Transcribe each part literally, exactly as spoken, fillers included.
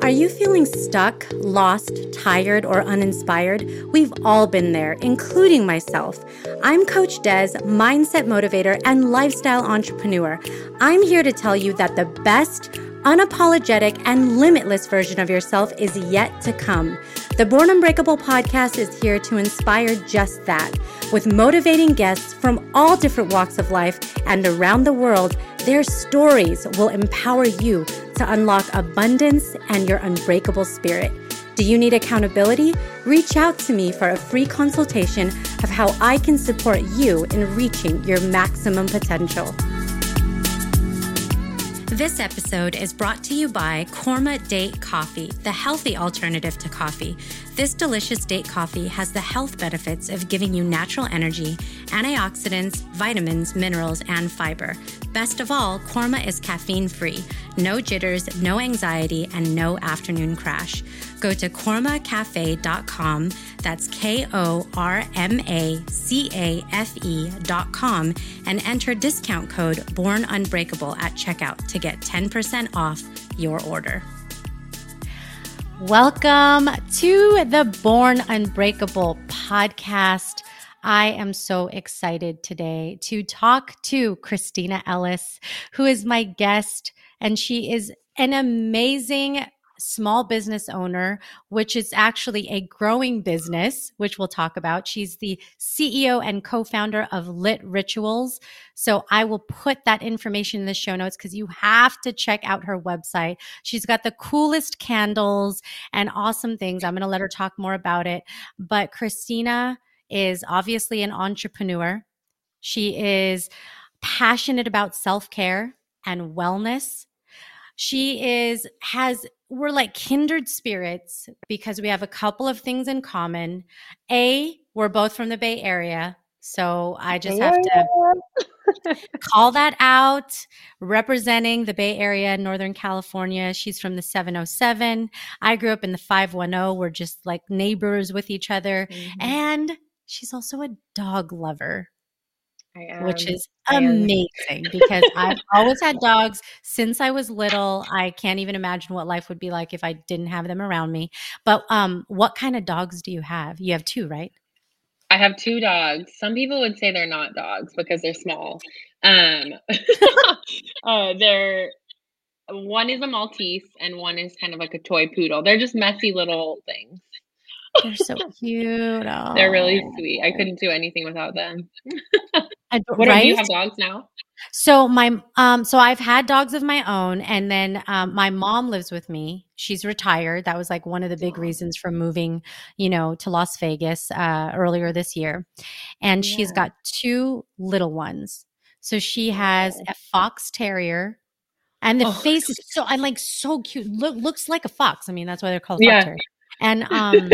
Are you feeling stuck, lost, tired, or uninspired? We've all been there, including myself. I'm Coach Des, mindset motivator and lifestyle entrepreneur. I'm here to tell you that the best, unapologetic, and limitless version of yourself is yet to come. The Born Unbreakable podcast is here to inspire just that. With motivating guests from all different walks of life and around the world, their stories will empower you to unlock abundance and your unbreakable spirit. Do you need accountability? Reach out to me for a free consultation of how I can support you in reaching your maximum potential. This episode is brought to you by Korma Date Coffee, the healthy alternative to coffee. This delicious date coffee has the health benefits of giving you natural energy, antioxidants, vitamins, minerals, and fiber. Best of all, Korma is caffeine-free. No jitters, no anxiety, and no afternoon crash. Go to korma cafe dot com. That's K O R M A C A F E dot com and enter discount code BORNUNBREAKABLE at checkout to get ten percent off your order. Welcome to the Born Unbreakable podcast. I am so excited today to talk to Christina Ellis, who is my guest, and she is an amazing small business owner, which is actually a growing business, which we'll talk about. She's the C E O and co-founder of Lit Rituals. So I will put that information in the show notes because you have to check out her website. She's got the coolest candles and awesome things. I'm going to let her talk more about it. But Christina is obviously an entrepreneur. She is passionate about self-care and wellness. She is, has, we're like kindred spirits because we have a couple of things in common. A, we're both from the Bay Area. So I just have to call that out, representing the Bay Area, Northern California. She's from the seven oh seven. I grew up in the five one oh. We're just like neighbors with each other. Mm-hmm. And she's also a dog lover. Which is amazing because I've always had dogs since I was little. I can't even imagine what life would be like if I didn't have them around me. But um, what kind of dogs do you have? You have two, right? I have two dogs. Some people would say they're not dogs because they're small. Um, uh, they're one is a Maltese and one is kind of like a toy poodle. They're just messy little things. They're so cute. Oh. They're really sweet. I couldn't do anything without them. What right? Do you have dogs now? So my um, so I've had dogs of my own, and then um, my mom lives with me. She's retired. That was like one of the big reasons for moving, you know, to Las Vegas uh, earlier this year. And yeah. She's got two little ones. So she has a fox terrier. And the oh. face is so I like so cute. Look, looks like a fox. I mean, that's why they're called yeah. fox terrier. And um,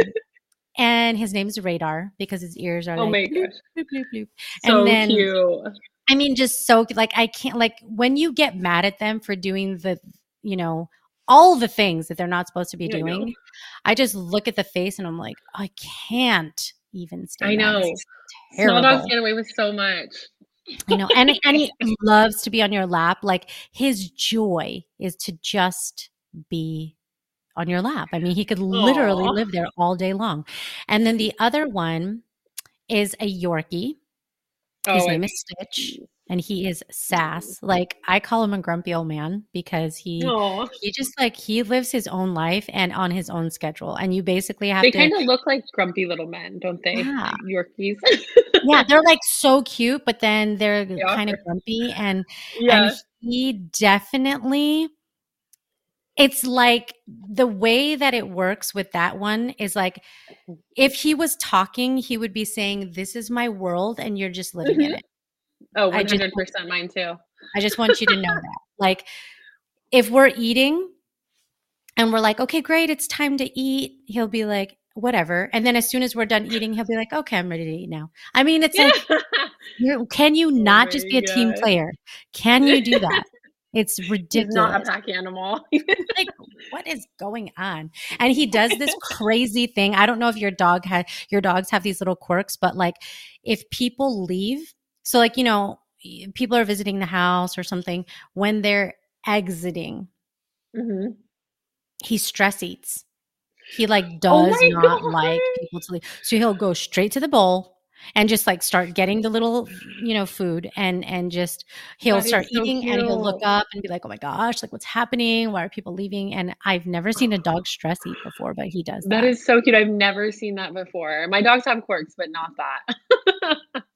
and his name is Radar because his ears are oh like, my bloop, bloop, bloop, bloop. So and then, cute. I mean, just so like I can't like when you get mad at them for doing the you know all the things that they're not supposed to be yeah, doing. I know. I just look at the face and I'm like, I can't even stand. I know. Small dogs get away with so much. You know, and and he loves to be on your lap. Like his joy is to just be on your lap. I mean, he could literally Aww. Live there all day long. And then the other one is a Yorkie. His oh, name is Stitch, and he is sass. Like I call him a grumpy old man because he Aww. He just like he lives his own life and on his own schedule. And you basically have they to They kind of look like grumpy little men, don't they? Yeah. Yorkies. Yeah, they're like so cute, but then they're yeah. kind of grumpy and yeah. and he definitely it's like the way that it works with that one is like if he was talking, he would be saying, this is my world and you're just living mm-hmm. in it. Oh, one hundred percent just, mine too. I just want you to know that. Like if we're eating and we're like, okay, great, it's time to eat. He'll be like, whatever. And then as soon as we're done eating, he'll be like, okay, I'm ready to eat now. I mean, it's yeah. like, can you not oh just be God. A team player? Can you do that? It's ridiculous. He's not a pack animal. Like, what is going on? And he does this crazy thing. I don't know if your dog had your dogs have these little quirks, but like if people leave, so like, you know, people are visiting the house or something, when they're exiting, Mm-hmm. He stress eats. He like does oh not God. like people to leave. So he'll go straight to the bowl and just like start getting the little, you know, food and and just he'll that start so eating cute. And he'll look up and be like, oh my gosh, like what's happening? Why are people leaving? And I've never seen a dog stress eat before, but he does that. That is so cute. I've never seen that before. My dogs have quirks, but not that.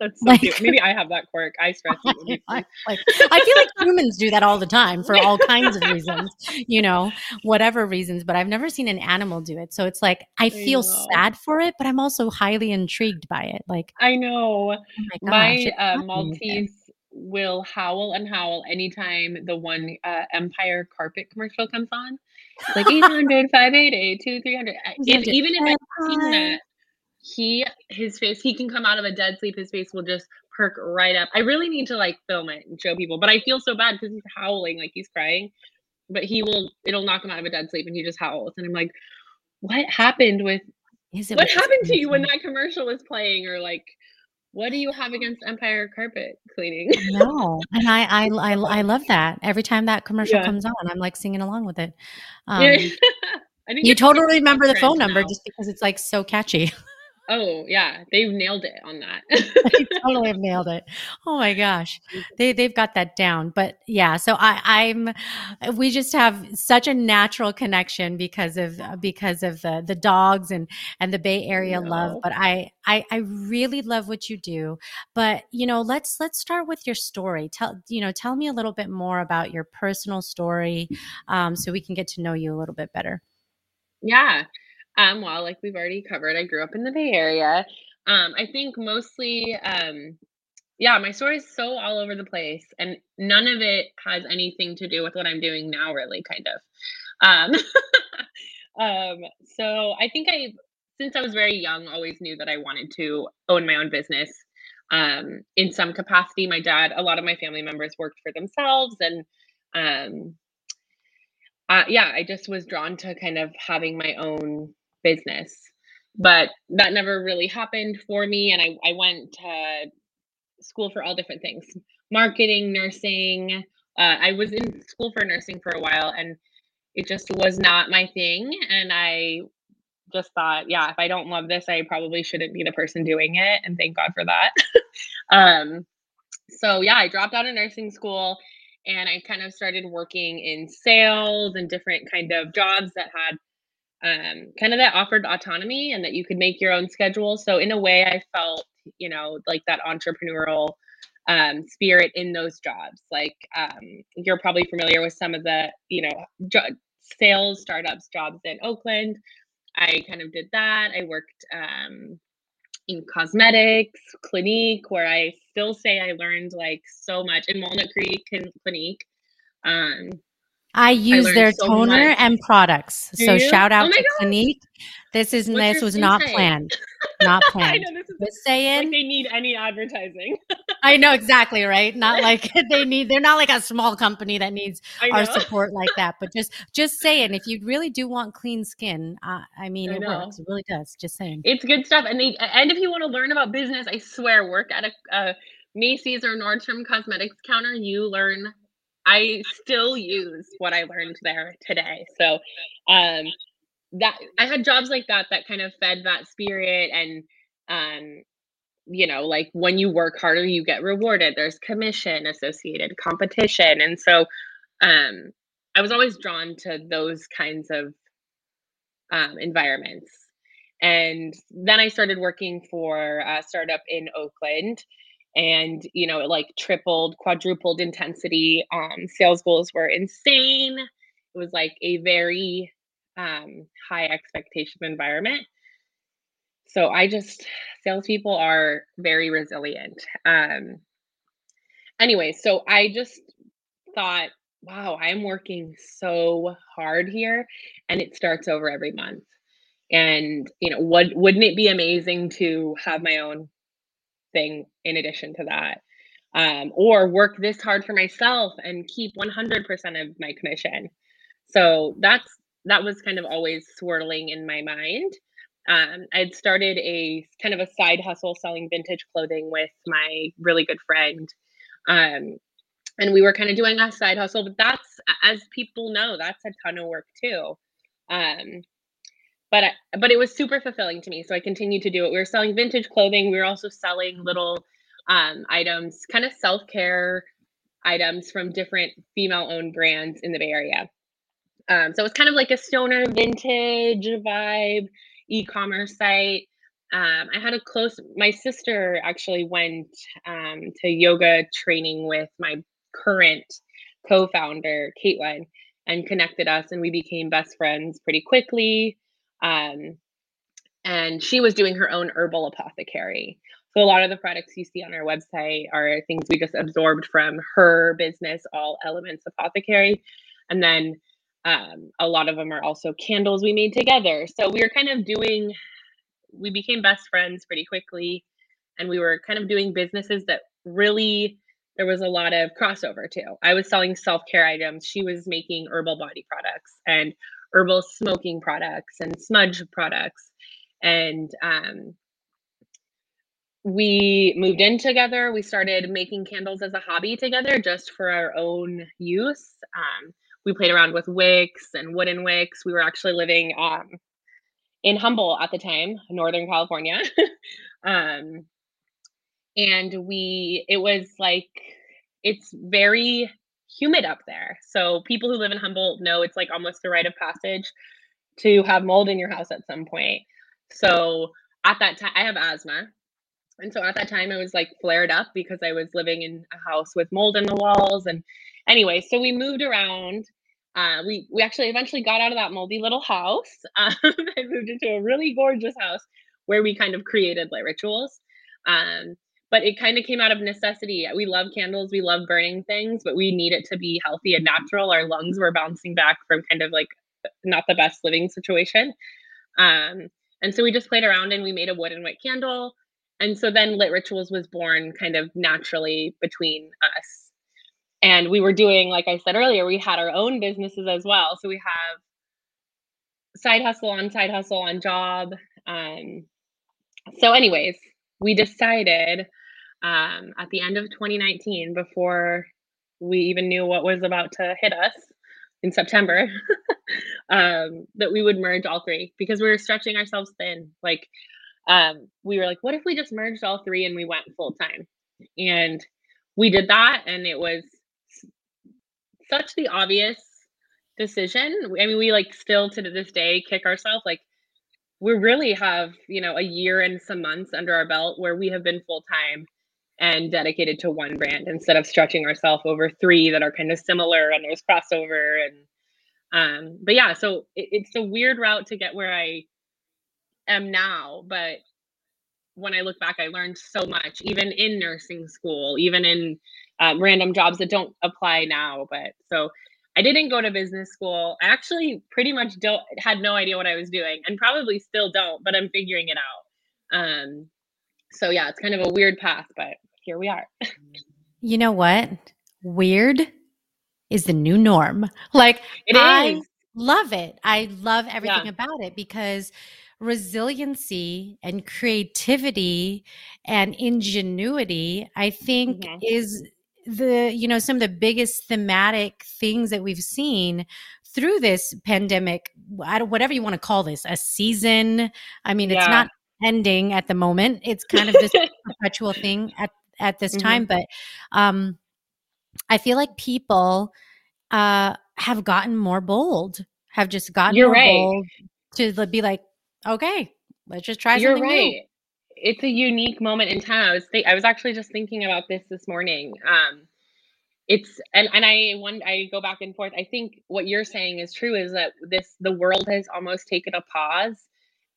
That's so like, cute. Maybe I have that quirk. I stress eat. Really I, like, I feel like humans do that all the time for all kinds of reasons, you know, whatever reasons, but I've never seen an animal do it. So it's like, I feel I sad for it, but I'm also highly intrigued by it. Like, I know. Oh my gosh, my uh, Maltese will howl and howl anytime the one uh, Empire Carpet commercial comes on. It's like eight hundred, five eight eight, two three hundred. And even if I've seen that, he, his face, he can come out of a dead sleep. His face will just perk right up. I really need to like film it and show people, but I feel so bad because he's howling like he's crying, but he will, it'll knock him out of a dead sleep and he just howls. And I'm like, what happened with, Is it what happened to you when that commercial was playing, or like, what do you have against Empire Carpet cleaning? No, and I, I, I, I love that. Every time that commercial yeah. comes on, I'm like singing along with it. Um, I think you totally remember the phone number now. Just because it's like so catchy. Oh yeah, they've nailed it on that. They totally have nailed it. Oh my gosh, they they've got that down. But yeah, so I, I'm we just have such a natural connection because of because of the the dogs and and the Bay Area no. love. But I, I I really love what you do. But you know, let's let's start with your story. Tell you know, tell me a little bit more about your personal story, um, so we can get to know you a little bit better. Yeah. Um, well, like we've already covered, I grew up in the Bay Area. Um, I think mostly, um, yeah, my story is so all over the place and none of it has anything to do with what I'm doing now, really, kind of. Um, um, so I think I, since I was very young, always knew that I wanted to own my own business um, in some capacity. My dad, a lot of my family members worked for themselves and, um, uh, yeah, I just was drawn to kind of having my own business, but that never really happened for me. And I, I went to school for all different things, marketing, nursing. Uh, I was in school for nursing for a while and it just was not my thing. And I just thought, yeah, if I don't love this, I probably shouldn't be the person doing it. And thank God for that. um, so yeah, I dropped out of nursing school and I kind of started working in sales and different kind of jobs that had um, kind of that offered autonomy and that you could make your own schedule. So in a way I felt, you know, like that entrepreneurial um, spirit in those jobs. Like um, you're probably familiar with some of the, you know, jo- sales startups jobs in Oakland. I kind of did that. I worked um, in cosmetics, Clinique, where I still say I learned like so much in Walnut Creek and Clinique. Um, I use I their so toner much. and products. Do so you? shout out oh to Clinique. This is What's this was not saying? planned. Not planned. I know, this is Just saying like they need any advertising. I know exactly, right? Not like they need they're not like a small company that needs our support like that, but just just saying if you really do want clean skin, uh, I mean I it know. works. It really does. Just saying. It's good stuff. And they, and if you want to learn about business, I swear work at a, a Macy's or Nordstrom cosmetics counter, you learn. I still use what I learned there today. So, um, that I had jobs like that, that kind of fed that spirit. And, um, you know, like when you work harder, you get rewarded, there's commission associated competition. And so, um, I was always drawn to those kinds of, um, environments. And then I started working for a startup in Oakland. And, you know, it like tripled, quadrupled intensity. Um, sales goals were insane. It was like a very um, high expectation environment. So I just, salespeople are very resilient. Um, anyway, so I just thought, wow, I'm working so hard here and it starts over every month. And, you know, what, wouldn't it be amazing to have my own thing in addition to that, um, or work this hard for myself and keep one hundred percent of my commission. So that's, that was kind of always swirling in my mind. Um, I'd started a kind of a side hustle selling vintage clothing with my really good friend. Um, and we were kind of doing a side hustle, but that's, as people know, that's a ton of work too. Um, but, I, but it was super fulfilling to me. So I continued to do it. We were selling vintage clothing. We were also selling little um, items, kind of self-care items from different female-owned brands in the Bay Area. Um, so it was kind of like a stoner vintage vibe e-commerce site. Um, I had a close, my sister actually went um, to yoga training with my current co-founder, Caitlin, and connected us, and we became best friends pretty quickly. Um, and she was doing her own herbal apothecary. So a lot of the products you see on our website are things we just absorbed from her business, All Elements Apothecary. And then um, a lot of them are also candles we made together. So we were kind of doing... we became best friends pretty quickly, and we were kind of doing businesses that really, there was a lot of crossover too. I was selling self-care items. She was making herbal body products and herbal smoking products and smudge products. And um, we moved in together. We started making candles as a hobby together just for our own use. Um, we played around with wicks and wooden wicks. We were actually living um, in Humboldt at the time, Northern California. um, and we, it was like, it's very humid up there. So people who live in Humboldt know it's like almost the rite of passage to have mold in your house at some point. So at that time, I have asthma. And so at that time I was like flared up because I was living in a house with mold in the walls. And anyway, so we moved around. Uh, we, we actually eventually got out of that moldy little house um, and moved into a really gorgeous house where we kind of created Lit Rituals. Um, but it kind of came out of necessity. We love candles. We love burning things, but we need it to be healthy and natural. Our lungs were bouncing back from kind of like not the best living situation. Um, and so we just played around and we made a wood and wick candle. And so then Lit Rituals was born kind of naturally between us. And we were doing, like I said earlier, we had our own businesses as well. So we have side hustle on side hustle on job. Um, so anyways, we decided um, at the end of twenty nineteen, before we even knew what was about to hit us in September, um, that we would merge all three because we were stretching ourselves thin. Like um, we were like, what if we just merged all three and we went full time? And we did that, and it was such the obvious decision. I mean, we like still to this day kick ourselves. Like we really have, you know, a year and some months under our belt where we have been full time and dedicated to one brand instead of stretching ourselves over three that are kind of similar and there's crossover. And, um, but yeah, so it, it's a weird route to get where I am now, but when I look back, I learned so much, even in nursing school, even in um, random jobs that don't apply now. But so I didn't go to business school. I actually pretty much don't had no idea what I was doing, and probably still don't, but I'm figuring it out. Um, so yeah, it's kind of a weird path, but here we are. You know what? Weird is the new norm. Like it is. I love it. I love everything yeah. about it because resiliency and creativity and ingenuity, I think mm-hmm. is the, you know, some of the biggest thematic things that we've seen through this pandemic, whatever you want to call this, a season. I mean, yeah. it's not ending at the moment. It's kind of this perpetual thing at, at this mm-hmm. time. But um, I feel like people uh, have gotten more bold, have just gotten You're more right. bold to be like, okay, let's just try something You're right. new. It's a unique moment in time. I was, th- I was actually just thinking about this this morning. Um, it's and and I one I go back and forth. I think what you're saying is true. Is that this the world has almost taken a pause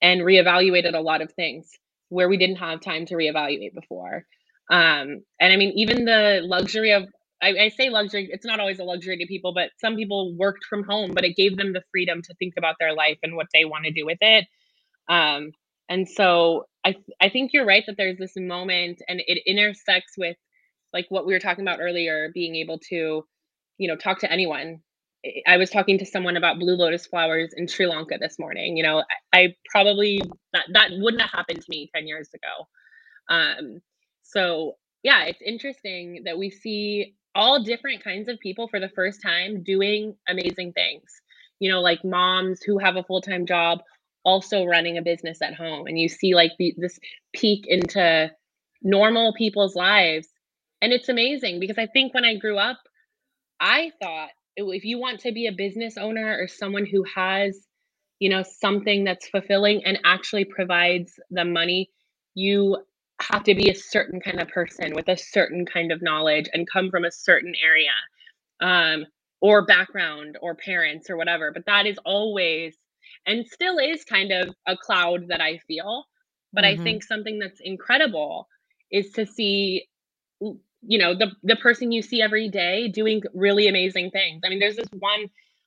and reevaluated a lot of things where we didn't have time to reevaluate before. Um, and I mean, even the luxury of I, I say luxury. It's not always a luxury to people, but some people worked from home, but it gave them the freedom to think about their life and what they want to do with it. Um, and so I, th- I think you're right that there's this moment and it intersects with like what we were talking about earlier, being able to, you know, talk to anyone. I was talking to someone about blue lotus flowers in Sri Lanka this morning. You know, I, I probably, that, that wouldn't have happened to me ten years ago. Um, so yeah, it's interesting that we see all different kinds of people for the first time doing amazing things. You know, like moms who have a full-time job also running a business at home. And you see like the, this peek into normal people's lives. And it's amazing because I think when I grew up, I thought if you want to be a business owner or someone who has, you know, something that's fulfilling and actually provides the money, you have to be a certain kind of person with a certain kind of knowledge and come from a certain area um, or background or parents or whatever. But that is always and still is kind of a cloud that I feel. But mm-hmm. I think something that's incredible is to see, you know, the, the person you see every day doing really amazing things. I mean, there's this one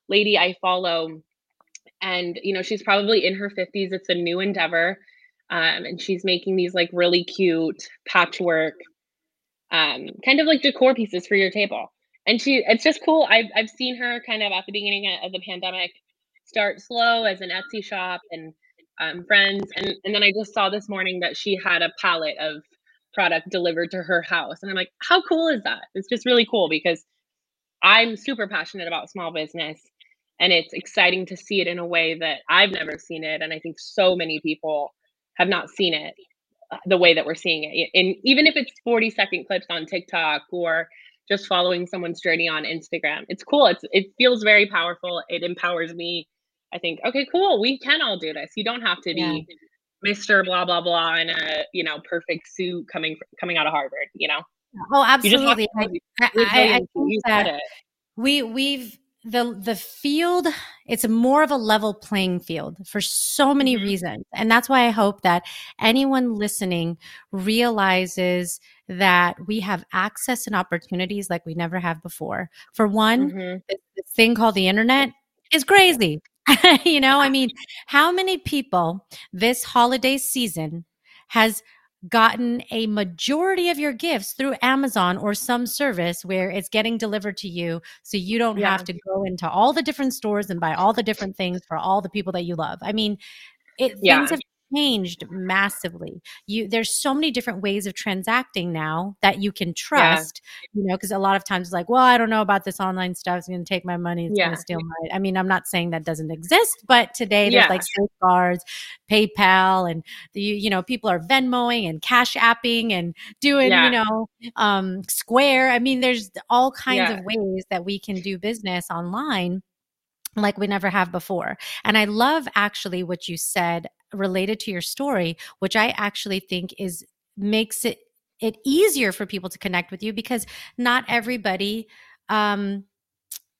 lady I follow and, you know, she's probably in her fifties. It's a new endeavor. Um, and she's making these like really cute patchwork, um, kind of like decor pieces for your table. And she, it's just cool. I've, I've seen her kind of at the beginning of the pandemic start slow as an Etsy shop and um, friends. And, and then I just saw this morning that she had a palette of product delivered to her house. And I'm like, how cool is that? It's just really cool because I'm super passionate about small business and it's exciting to see it in a way that I've never seen it. And I think so many people have not seen it the way that we're seeing it. And even if it's forty second clips on TikTok or just following someone's journey on Instagram, it's cool. It's, it feels very powerful. It empowers me. I think, okay, cool. We can all do this. You don't have to be yeah. Mister Blah, blah, blah in a, you know, perfect suit coming, coming out of Harvard, you know? Oh, absolutely. I, I, I, I think that it. we, we've, The the field, it's more of a level playing field for so many reasons. And that's why I hope that anyone listening realizes that we have access and opportunities like we never have before. For one, mm-hmm. this, this thing called the internet is crazy. You know, I mean, how many people this holiday season has gotten a majority of your gifts through Amazon or some service where it's getting delivered to you so you don't yeah. have to go into all the different stores and buy all the different things for all the people that you love. I mean, it, yeah. things have changed massively. You There's so many different ways of transacting now that you can trust, yeah. you know, because a lot of times it's like, well, I don't know about this online stuff. It's going to take my money. It's yeah. going to steal my, I mean, I'm not saying that doesn't exist, but today yeah. there's like safeguards, PayPal, and the, you know, people are Venmoing and Cash Apping and doing, yeah. you know, um, Square. I mean, there's all kinds yeah. of ways that we can do business online like we never have before. And I love actually what you said related to your story, which I actually think is makes it it easier for people to connect with you because not everybody um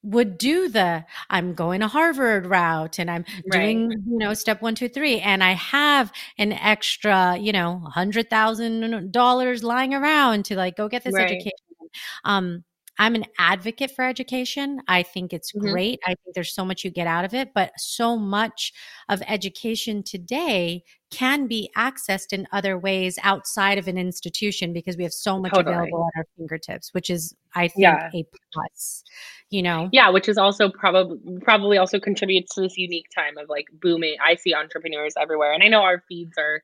would do the I'm going to Harvard route and I'm right. doing, you know, step one, two, three, and I have an extra, you know, hundred thousand dollars lying around to like go get this right. education. Um I'm an advocate for education. I think it's mm-hmm. great. I think there's so much you get out of it, but so much of education today can be accessed in other ways outside of an institution because we have so much totally. available at our fingertips, which is, I think, yeah. a plus, you know? Yeah, which is also probably probably also contributes to this unique time of like booming. I see entrepreneurs everywhere. And I know our feeds are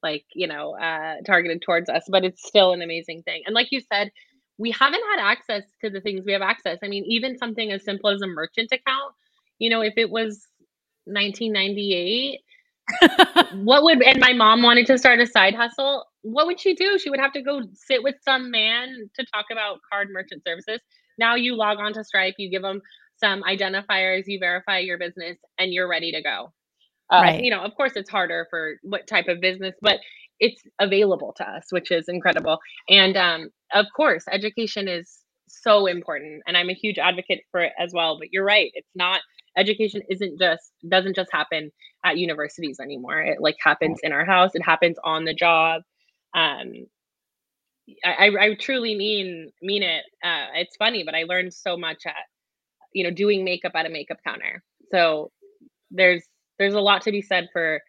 like, you know, uh, targeted towards us, but it's still an amazing thing. And like you said, we haven't had access to the things we have access. I mean, even something as simple as a merchant account, you know, if it was nineteen ninety-eight, what would, and my mom wanted to start a side hustle, what would she do? She would have to go sit with some man to talk about card merchant services. Now you log on to Stripe, you give them some identifiers, you verify your business and you're ready to go. Uh, right. You know, of course it's harder for what type of business, but it's available to us, which is incredible. And um, of course, education is so important. And I'm a huge advocate for it as well. But you're right. It's not, education isn't just, doesn't just happen at universities anymore. It like happens in our house. It happens on the job. Um, I, I, I truly mean, mean it. Uh, it's funny, but I learned so much at, you know, doing makeup at a makeup counter. So there's, there's a lot to be said for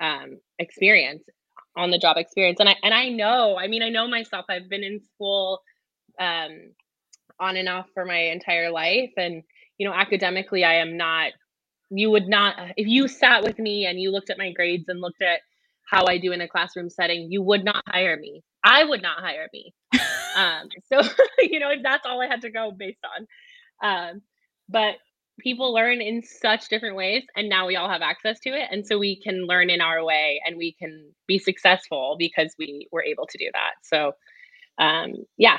um, experience. On the job experience. And I, and I know, I mean, I know myself, I've been in school, um, on and off for my entire life. And, you know, academically, I am not, you would not, if you sat with me and you looked at my grades and looked at how I do in a classroom setting, you would not hire me. I would not hire me. Um, so, you know, that's all I had to go based on. Um, but people learn in such different ways, and now we all have access to it. And so we can learn in our way, and we can be successful because we were able to do that. So, um, yeah.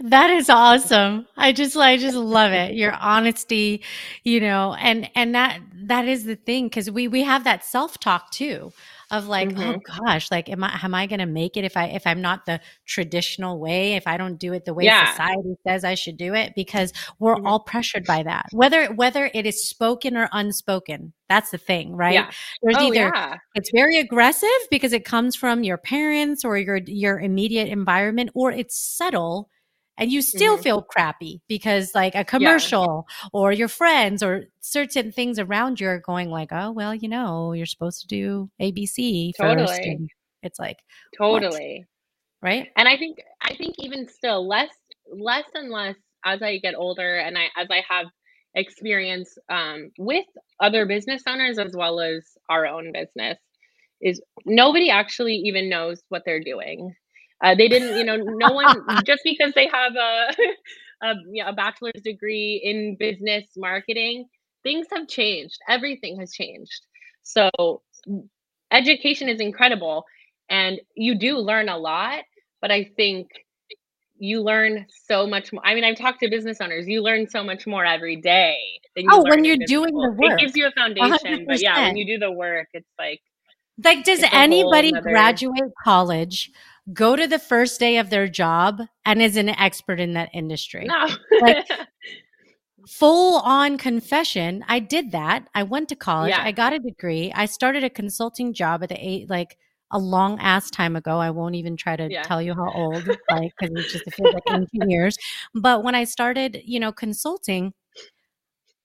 That is awesome. I just, I just love it. Your honesty, you know, and, and that, that is the thing. Cause we, we have that self-talk too of like, mm-hmm. oh gosh, like, am I, am I going to make it if I, if I'm not the traditional way, if I don't do it the way yeah. society says I should do it, because we're mm-hmm. all pressured by that, whether, whether it is spoken or unspoken. That's the thing, right? Yeah. There's oh, either yeah. it's very aggressive because it comes from your parents or your, your immediate environment, or it's subtle. And you still mm-hmm. feel crappy because like a commercial yeah. or your friends or certain things around you are going like, oh, well, you know, you're supposed to do A B C totally. First. And it's like, totally. What? Right. And I think, I think even still less, less and less as I get older and I, as I have experience um, with other business owners as well as our own business is nobody actually even knows what they're doing. Uh, they didn't, you know, no one, just because they have a a, you know, a bachelor's degree in business marketing, things have changed. Everything has changed. So education is incredible. And you do learn a lot, but I think you learn so much more. I mean, I've talked to business owners. You learn so much more every day. Than you oh, when you're doing school. The work. It gives you a foundation. one hundred percent. But yeah, when you do the work, it's like. Like, does anybody another... graduate college? Go to the first day of their job and is an expert in that industry. No. Like, full on confession. I did that. I went to college. Yeah. I got a degree. I started a consulting job at the eight, like a long ass time ago. I won't even try to yeah. tell you how old, like, cause it just feels like eighteen years. But when I started, you know, consulting,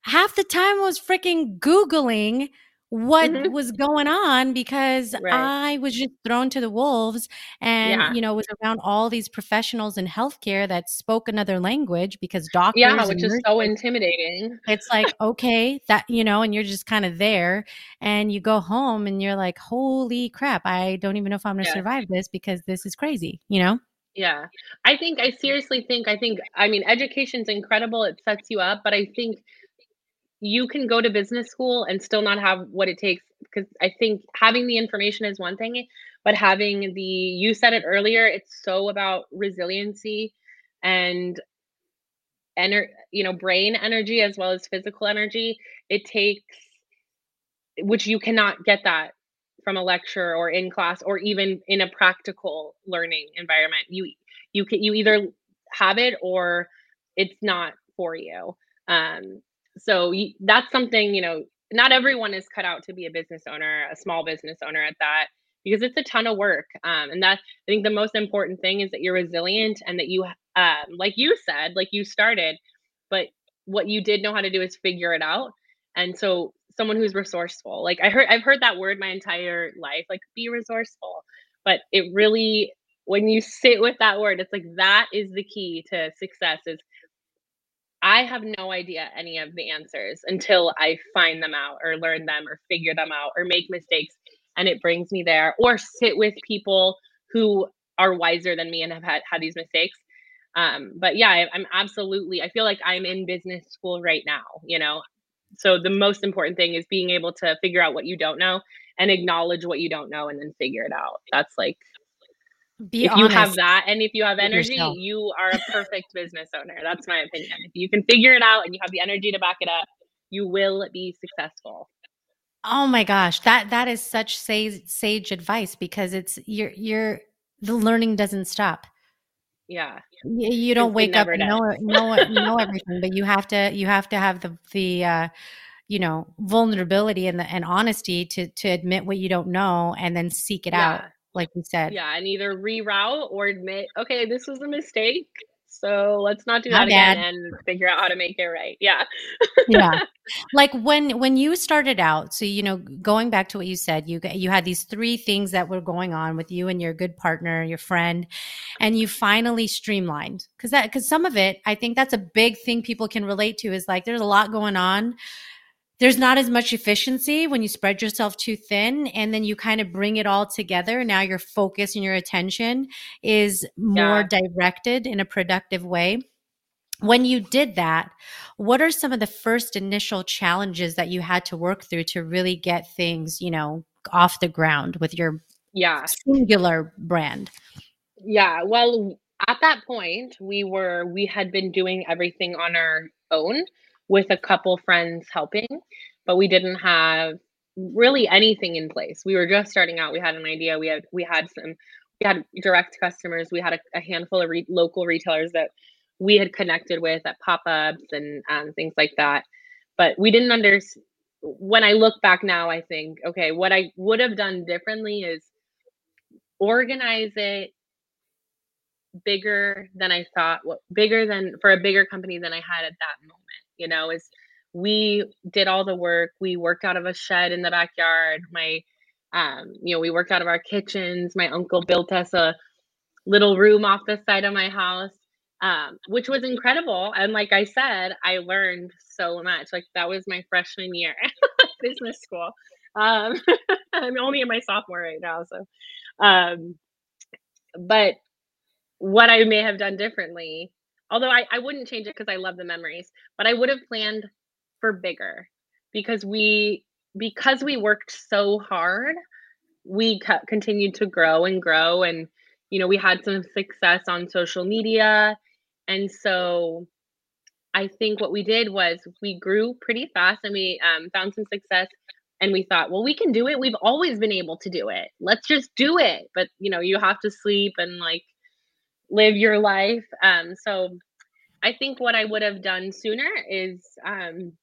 half the time I was freaking Googling what mm-hmm. was going on because right. I was just thrown to the wolves and, yeah. you know, was around all these professionals in healthcare that spoke another language because doctors. Yeah, which is so intimidating. It's like, okay, that, you know, and you're just kind of there and you go home and you're like, holy crap, I don't even know if I'm going to yeah. survive this because this is crazy, you know? Yeah, I think, I seriously think, I think, I mean, education's incredible. It sets you up, but I think you can go to business school and still not have what it takes. Because I think having the information is one thing, but having the, you said it earlier, it's so about resiliency and, ener- you know, brain energy as well as physical energy. It takes, which you cannot get that from a lecture or in class or even in a practical learning environment. You, you can, you either have it or it's not for you. Um, So that's something, you know, not everyone is cut out to be a business owner, a small business owner at that, because it's a ton of work. Um, and that, I think the most important thing is that you're resilient and that you, um, like you said, like you started, but what you did know how to do is figure it out. And so someone who's resourceful, like I heard, I've heard that word my entire life, like be resourceful, but it really, when you sit with that word, it's like, that is the key to success is I have no idea any of the answers until I find them out or learn them or figure them out or make mistakes. And it brings me there or sit with people who are wiser than me and have had, had these mistakes. Um, but yeah, I, I'm absolutely, I feel like I'm in business school right now, you know? So the most important thing is being able to figure out what you don't know and acknowledge what you don't know and then figure it out. That's like, Be if honest. You have that and if you have energy, you are a perfect business owner. That's my opinion. If you can figure it out and you have the energy to back it up, you will be successful. Oh my gosh. That, that is such sage, sage advice because it's you're, you're, the learning doesn't stop. Yeah. You, you don't wake up and know, know, know everything, but you have to, you have to have the, the, uh, you know, vulnerability and the, and honesty to, to admit what you don't know and then seek it yeah. out. Like you said. Yeah, and either reroute or admit, okay, this was a mistake, so let's not do that again and figure out how to make it right. Yeah. Yeah. Like when when you started out, so, you know, going back to what you said, you you had these three things that were going on with you and your good partner, your friend, and you finally streamlined. Because that, because some of it, I think that's a big thing people can relate to is like there's a lot going on. there's not as much efficiency when you spread yourself too thin, and then you kind of bring it all together. Now your focus and your attention is more yeah. directed in a productive way. When you did that, what are some of the first initial challenges that you had to work through to really get things, you know, off the ground with your yeah. singular brand? Yeah. Well, at that point, we were, we had been doing everything on our own with a couple friends helping, but we didn't have really anything in place. We were just starting out. We had an idea. We had, we had some, we had direct customers. We had a, a handful of re- local retailers that we had connected with at pop-ups and um, things like that. But we didn't understand. When I look back now, I think, okay, what I would have done differently is organize it bigger than I thought, what bigger than for a bigger company than I had at that moment, you know, is we did all the work. We worked out of a shed in the backyard. My, um, you know, we worked out of our kitchens. My uncle built us a little room off the side of my house. Um, which was incredible. And like I said, I learned so much. Like that was my freshman year of business school. Um, I'm only in my sophomore right now. So, um, but what I may have done differently, although I, I wouldn't change it because I love the memories, but I would have planned for bigger because we, because we worked so hard, we co- continued to grow and grow. And, you know, we had some success on social media. And so I think what we did was we grew pretty fast and we um, found some success and we thought, well, we can do it. We've always been able to do it. Let's just do it. But, you know, you have to sleep and like live your life. Um, so I think what I would have done sooner is um,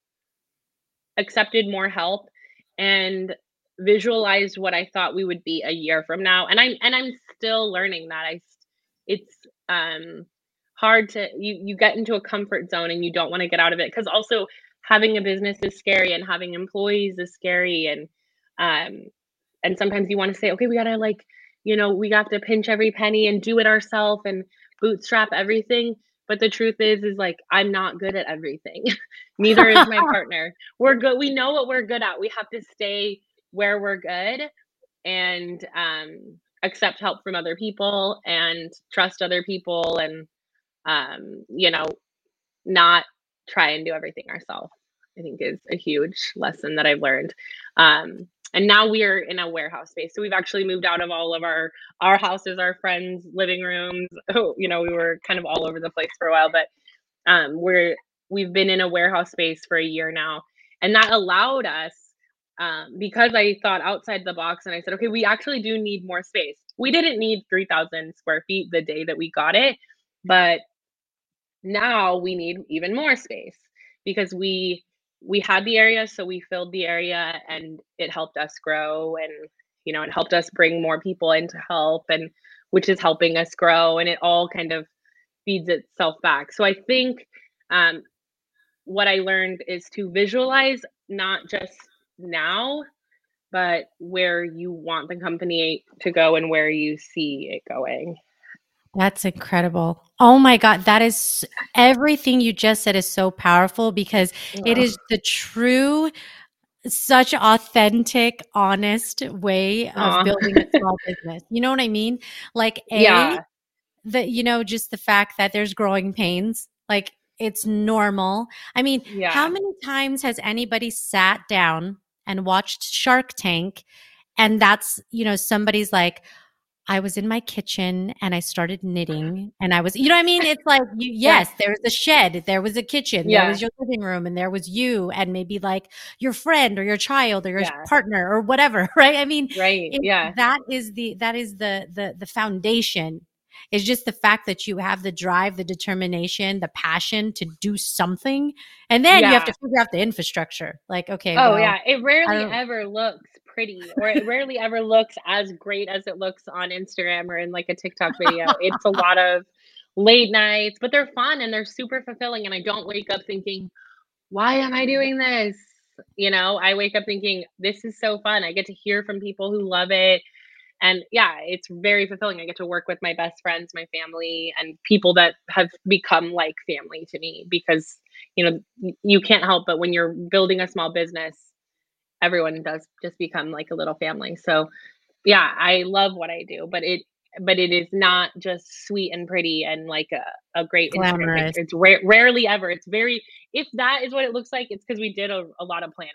accepted more help and visualized what I thought we would be a year from now. And I'm, and I'm still learning that. I, it's, um, hard to, you, you get into a comfort zone and you don't want to get out of it. Cause also having a business is scary and having employees is scary. And, um, and sometimes you want to say, okay, we got to like, you know, we got to pinch every penny and do it ourselves and bootstrap everything. But the truth is, is like, I'm not good at everything. Neither is my partner. We're good. We know what we're good at. We have to stay where we're good and, um, accept help from other people and trust other people and, Um, you know, not try and do everything ourselves, I think is a huge lesson that I've learned. Um, and now we are in a warehouse space. So we've actually moved out of all of our, our houses, our friends' living rooms. Oh, you know, we were kind of all over the place for a while, but um, we're, we've been in a warehouse space for a year now. And that allowed us, um, because I thought outside the box and I said, okay, we actually do need more space. We didn't need three thousand square feet the day that we got it, but now we need even more space because we we had the area, so we filled the area and it helped us grow and, you know, it helped us bring more people in to help and which is helping us grow and it all kind of feeds itself back. So I think um, what I learned is to visualize not just now, but where you want the company to go and where you see it going. That's incredible. Oh my God. That is everything you just said is so powerful because yeah. it is the true, such authentic, honest way of Aww. building a small business. You know what I mean? Like A, yeah. the, you know, just the fact that there's growing pains, like it's normal. I mean, yeah. how many times has anybody sat down and watched Shark Tank and that's, you know, somebody's like, I was in my kitchen and I started knitting and I was, you know what I mean? It's like, you, yes, there was a shed, there was a kitchen, yeah. there was your living room and there was you and maybe like your friend or your child or your yeah. partner or whatever. Right. I mean, right. It, yeah. that is the, that is the, the, the foundation. It's just the fact that you have the drive, the determination, the passion to do something. And then yeah. you have to figure out the infrastructure. Like, okay. Oh well, yeah. It rarely ever looks pretty or it rarely ever looks as great as it looks on Instagram or in like a TikTok video. It's a lot of late nights, but they're fun and they're super fulfilling. And I don't wake up thinking, why am I doing this? You know, I wake up thinking this is so fun. I get to hear from people who love it. And yeah, it's very fulfilling. I get to work with my best friends, my family, and people that have become like family to me because you know, you can't help but when you're building a small business, everyone does just become like a little family. So yeah, I love what I do, but it but it is not just sweet and pretty and like a, a great glamorous picture. It's rare, rarely ever. It's very, if that is what it looks like, it's because we did a, a lot of planning.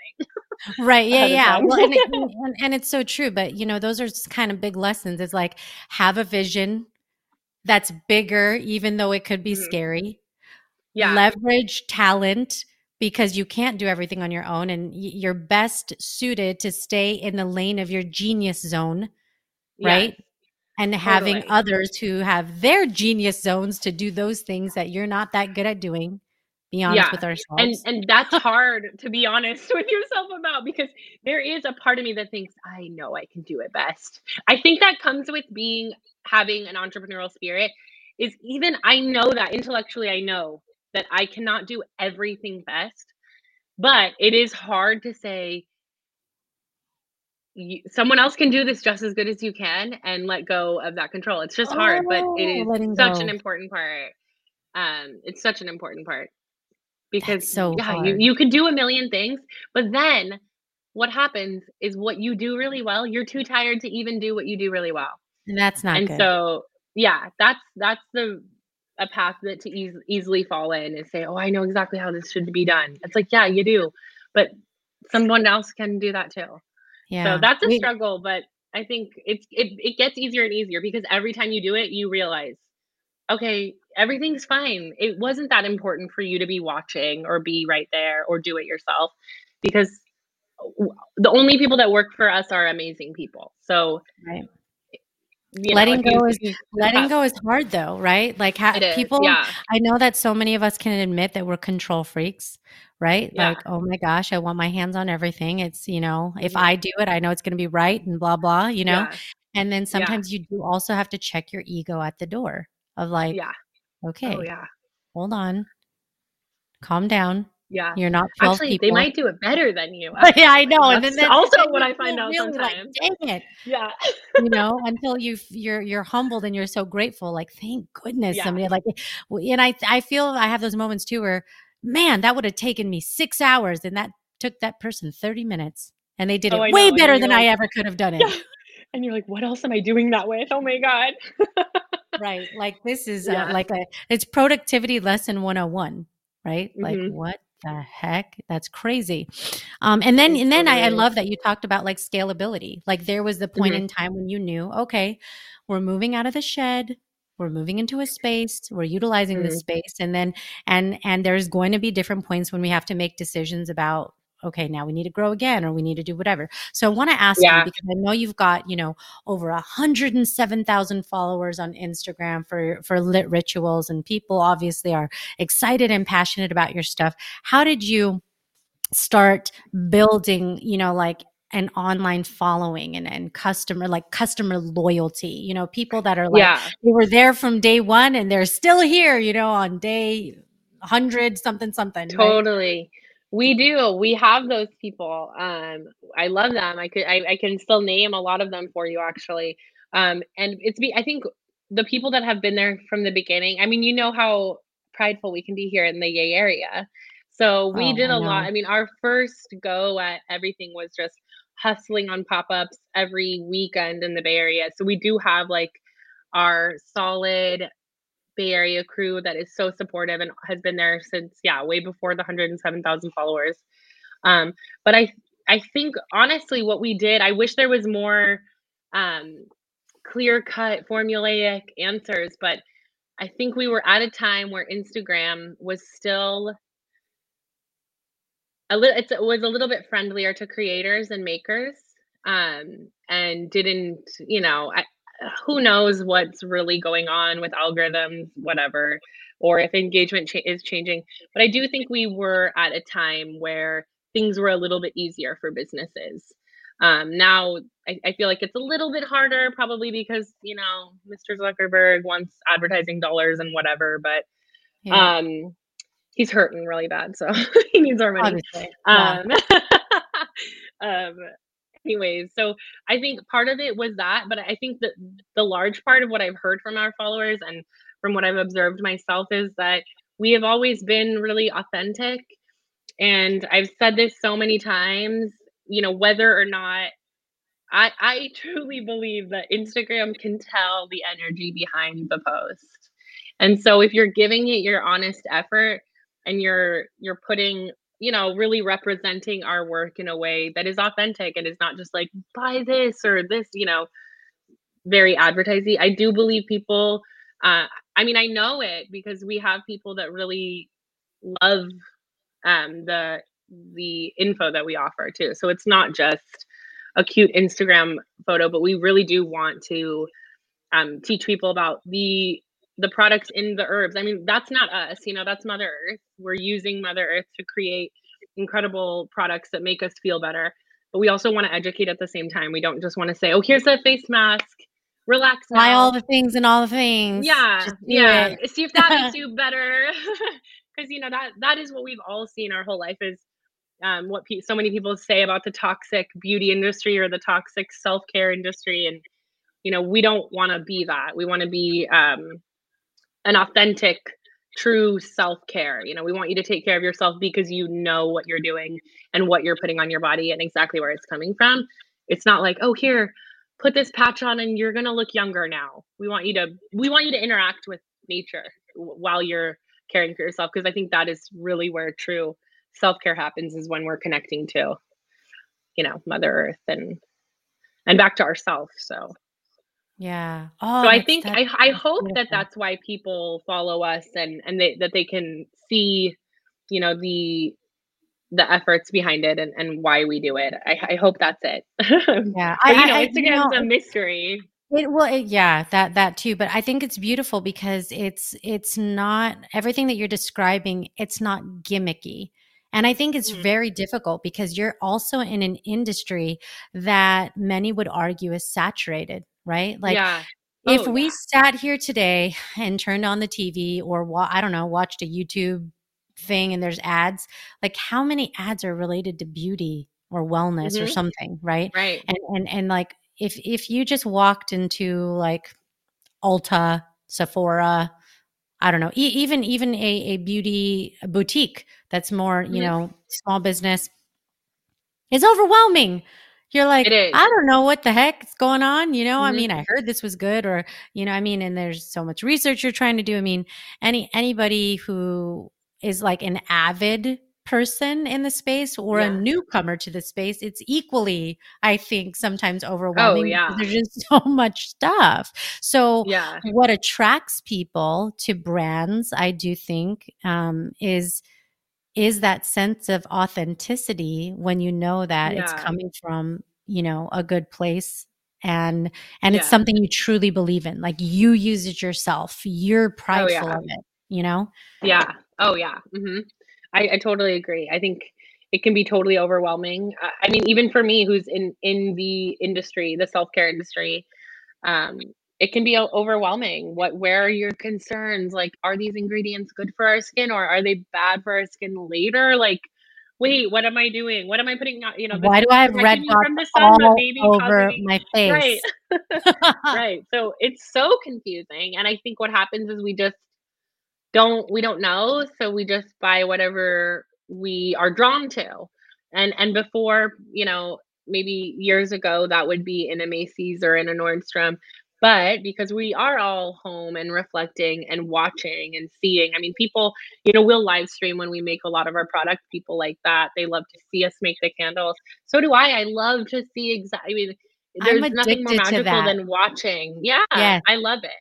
Right. Yeah. Yeah. Well, and, it, and, and it's so true, but you know, those are just kind of big lessons. It's like, have a vision that's bigger, even though it could be mm-hmm. scary. Yeah. Leverage talent because you can't do everything on your own, and you're best suited to stay in the lane of your genius zone. Yeah. Right. And having totally. Others who have their genius zones to do those things that you're not that good at doing, be honest yeah. with ourselves. And and that's hard to be honest with yourself about, because there is a part of me that thinks, I know I can do it best. I think that comes with being, having an entrepreneurial spirit is even, I know that intellectually, I know that I cannot do everything best, but it is hard to say, You, someone else can do this just as good as you can, and let go of that control. It's just oh, hard, but it is such go. an important part. Um, it's such an important part because so yeah, you, you can do a million things, but then what happens is what you do really well, you're too tired to even do what you do really well. And that's not and good. So yeah, that's, that's the, a path that to e- easily fall in and say, oh, I know exactly how this should be done. It's like, yeah, you do, but someone else can do that too. Yeah. So that's a we, struggle, but I think it's it it gets easier and easier because every time you do it, you realize, okay, everything's fine. It wasn't that important for you to be watching or be right there or do it yourself, because the only people that work for us are amazing people. So right. You letting know, go is letting tough. go is hard though, right? Like ha- people, is, yeah. I know that so many of us can admit that we're control freaks, right? Yeah. Like, oh my gosh, I want my hands on everything. It's, you know, if yeah. I do it, I know it's going to be right and blah, blah, you know? Yeah. And then sometimes yeah. you do also have to check your ego at the door of like, yeah. okay, oh, yeah. hold on, calm down. Yeah. You're not twelve actually, people. They might do it better than you. Yeah, I know. That's and then that's also what I find out really sometimes. Like, dang it. Yeah. You know, until you you're you're humbled and you're so grateful. Like, thank goodness yeah. somebody like and I I feel I have those moments too where, man, that would have taken me six hours and that took that person thirty minutes. And they did oh, it way better than like, I ever could have done it. Yeah. And you're like, what else am I doing that with? Oh my God. Right. Like this is yeah. a, like a it's productivity lesson one oh one, right? Mm-hmm. Like what? The heck, that's crazy. Um, and then, and then I, I love that you talked about like scalability. Like there was the point mm-hmm. in time when you knew, okay, we're moving out of the shed, we're moving into a space, we're utilizing mm-hmm. this space, and then, and and there's going to be different points when we have to make decisions about, okay, now we need to grow again, or we need to do whatever. So I want to ask yeah. you because I know you've got, you know, over one hundred seven thousand followers on Instagram for, for Lit Rituals, and people obviously are excited and passionate about your stuff. How did you start building, you know, like an online following and, and customer, like customer loyalty, you know, people that are like, yeah. they were there from day one and they're still here, you know, on day one hundred something, something. Totally. Right? We do. We have those people. Um, I love them. I could. I, I can still name a lot of them for you, actually. Um, and it's. Be, I think the people that have been there from the beginning. I mean, you know how prideful we can be here in the Yay area. So we oh, did a lot. I mean, our first go at everything was just hustling on pop-ups every weekend in the Bay Area. So we do have like our solid Bay Area crew that is so supportive and has been there since, yeah, way before the one hundred seven thousand followers. Um, but I, I think honestly what we did, I wish there was more um, clear-cut formulaic answers, but I think we were at a time where Instagram was still a little, it was a little bit friendlier to creators and makers um, and didn't, you know, I, who knows what's really going on with algorithms, whatever, or if engagement cha- is changing. But I do think we were at a time where things were a little bit easier for businesses. Um, now, I, I feel like it's a little bit harder, probably because, you know, Mister Zuckerberg wants advertising dollars and whatever, but yeah. um, he's hurting really bad. So he needs our money. Um, yeah. um Anyways, so I think part of it was that, but I think that the large part of what I've heard from our followers and from what I've observed myself is that we have always been really authentic. And I've said this so many times, you know, whether or not I, I truly believe that Instagram can tell the energy behind the post. And so if you're giving it your honest effort and you're you're putting, you know, really representing our work in a way that is authentic and is not just like, buy this or this, you know, very advertising. I do believe people, uh, I mean, I know it because we have people that really love um, the the info that we offer too. So it's not just a cute Instagram photo, but we really do want to um, teach people about the the products in the herbs. I mean, that's not us, you know, that's Mother Earth. We're using Mother Earth to create incredible products that make us feel better. But we also want to educate at the same time. We don't just want to say, oh, here's a face mask, relax. Buy all the things and all the things. Yeah, yeah. It. See if that makes you better. Because, you know, that that is what we've all seen our whole life is um, what pe- so many people say about the toxic beauty industry or the toxic self-care industry. And, you know, we don't want to be that. We want to be... Um, an authentic, true self-care. You know, we want you to take care of yourself because you know what you're doing and what you're putting on your body and exactly where it's coming from. It's not like, oh, here, put this patch on and you're going to look younger now. We want you to, we want you to interact with nature while you're caring for yourself. Cause I think that is really where true self-care happens, is when we're connecting to, you know, Mother Earth and, and back to ourselves. So yeah. Oh, so I think I, I hope that that's why people follow us and, and they, that they can see, you know, the the efforts behind it and, and why we do it. I, I hope that's it. Yeah, but, you know, I, I, Instagram's you know, a mystery. It, well, it, yeah, that that too. But I think it's beautiful because it's it's not everything that you're describing. It's not gimmicky. And I think it's very difficult because you're also in an industry that many would argue is saturated, right? Like yeah. oh, if we yeah. sat here today and turned on the T V or, wa- I don't know, watched a YouTube thing and there's ads, like how many ads are related to beauty or wellness mm-hmm. or something, right? Right. And, and, and like if, if you just walked into like Ulta, Sephora, I don't know, e- even even a, a beauty boutique that's more, you know, small business, is overwhelming. You're like, I don't know what the heck is going on. You know, mm-hmm. I mean, I heard this was good or, you know, I mean, and there's so much research you're trying to do. I mean, any anybody who is like an avid person in the space or yeah. a newcomer to the space, it's equally, I think, sometimes overwhelming. Oh, yeah. There's just so much stuff. So yeah. what attracts people to brands, I do think, um, is is that sense of authenticity when you know that yeah. it's coming from, you know, a good place. And and yeah. it's something you truly believe in. Like you use it yourself. You're prideful oh, yeah. of it, you know? Yeah. Oh, yeah. Mm-hmm. I, I totally agree. I think it can be totally overwhelming. Uh, I mean, even for me, who's in, in the industry, the self-care industry, um, it can be overwhelming. What, where are your concerns? Like, are these ingredients good for our skin or are they bad for our skin later? Like, wait, what am I doing? What am I putting on? You know, why do I have red dots all over my face? Right. Right. So it's so confusing. And I think what happens is we just, Don't we don't know, so we just buy whatever we are drawn to, and and before, you know, maybe years ago that would be in a Macy's or in a Nordstrom, but because we are all home and reflecting and watching and seeing, I mean, people, you know, we'll live stream when we make a lot of our product. People like that, they love to see us make the candles. So do I. I love to see exactly. I mean, there's nothing more magical than watching. Yeah, yes. I love it.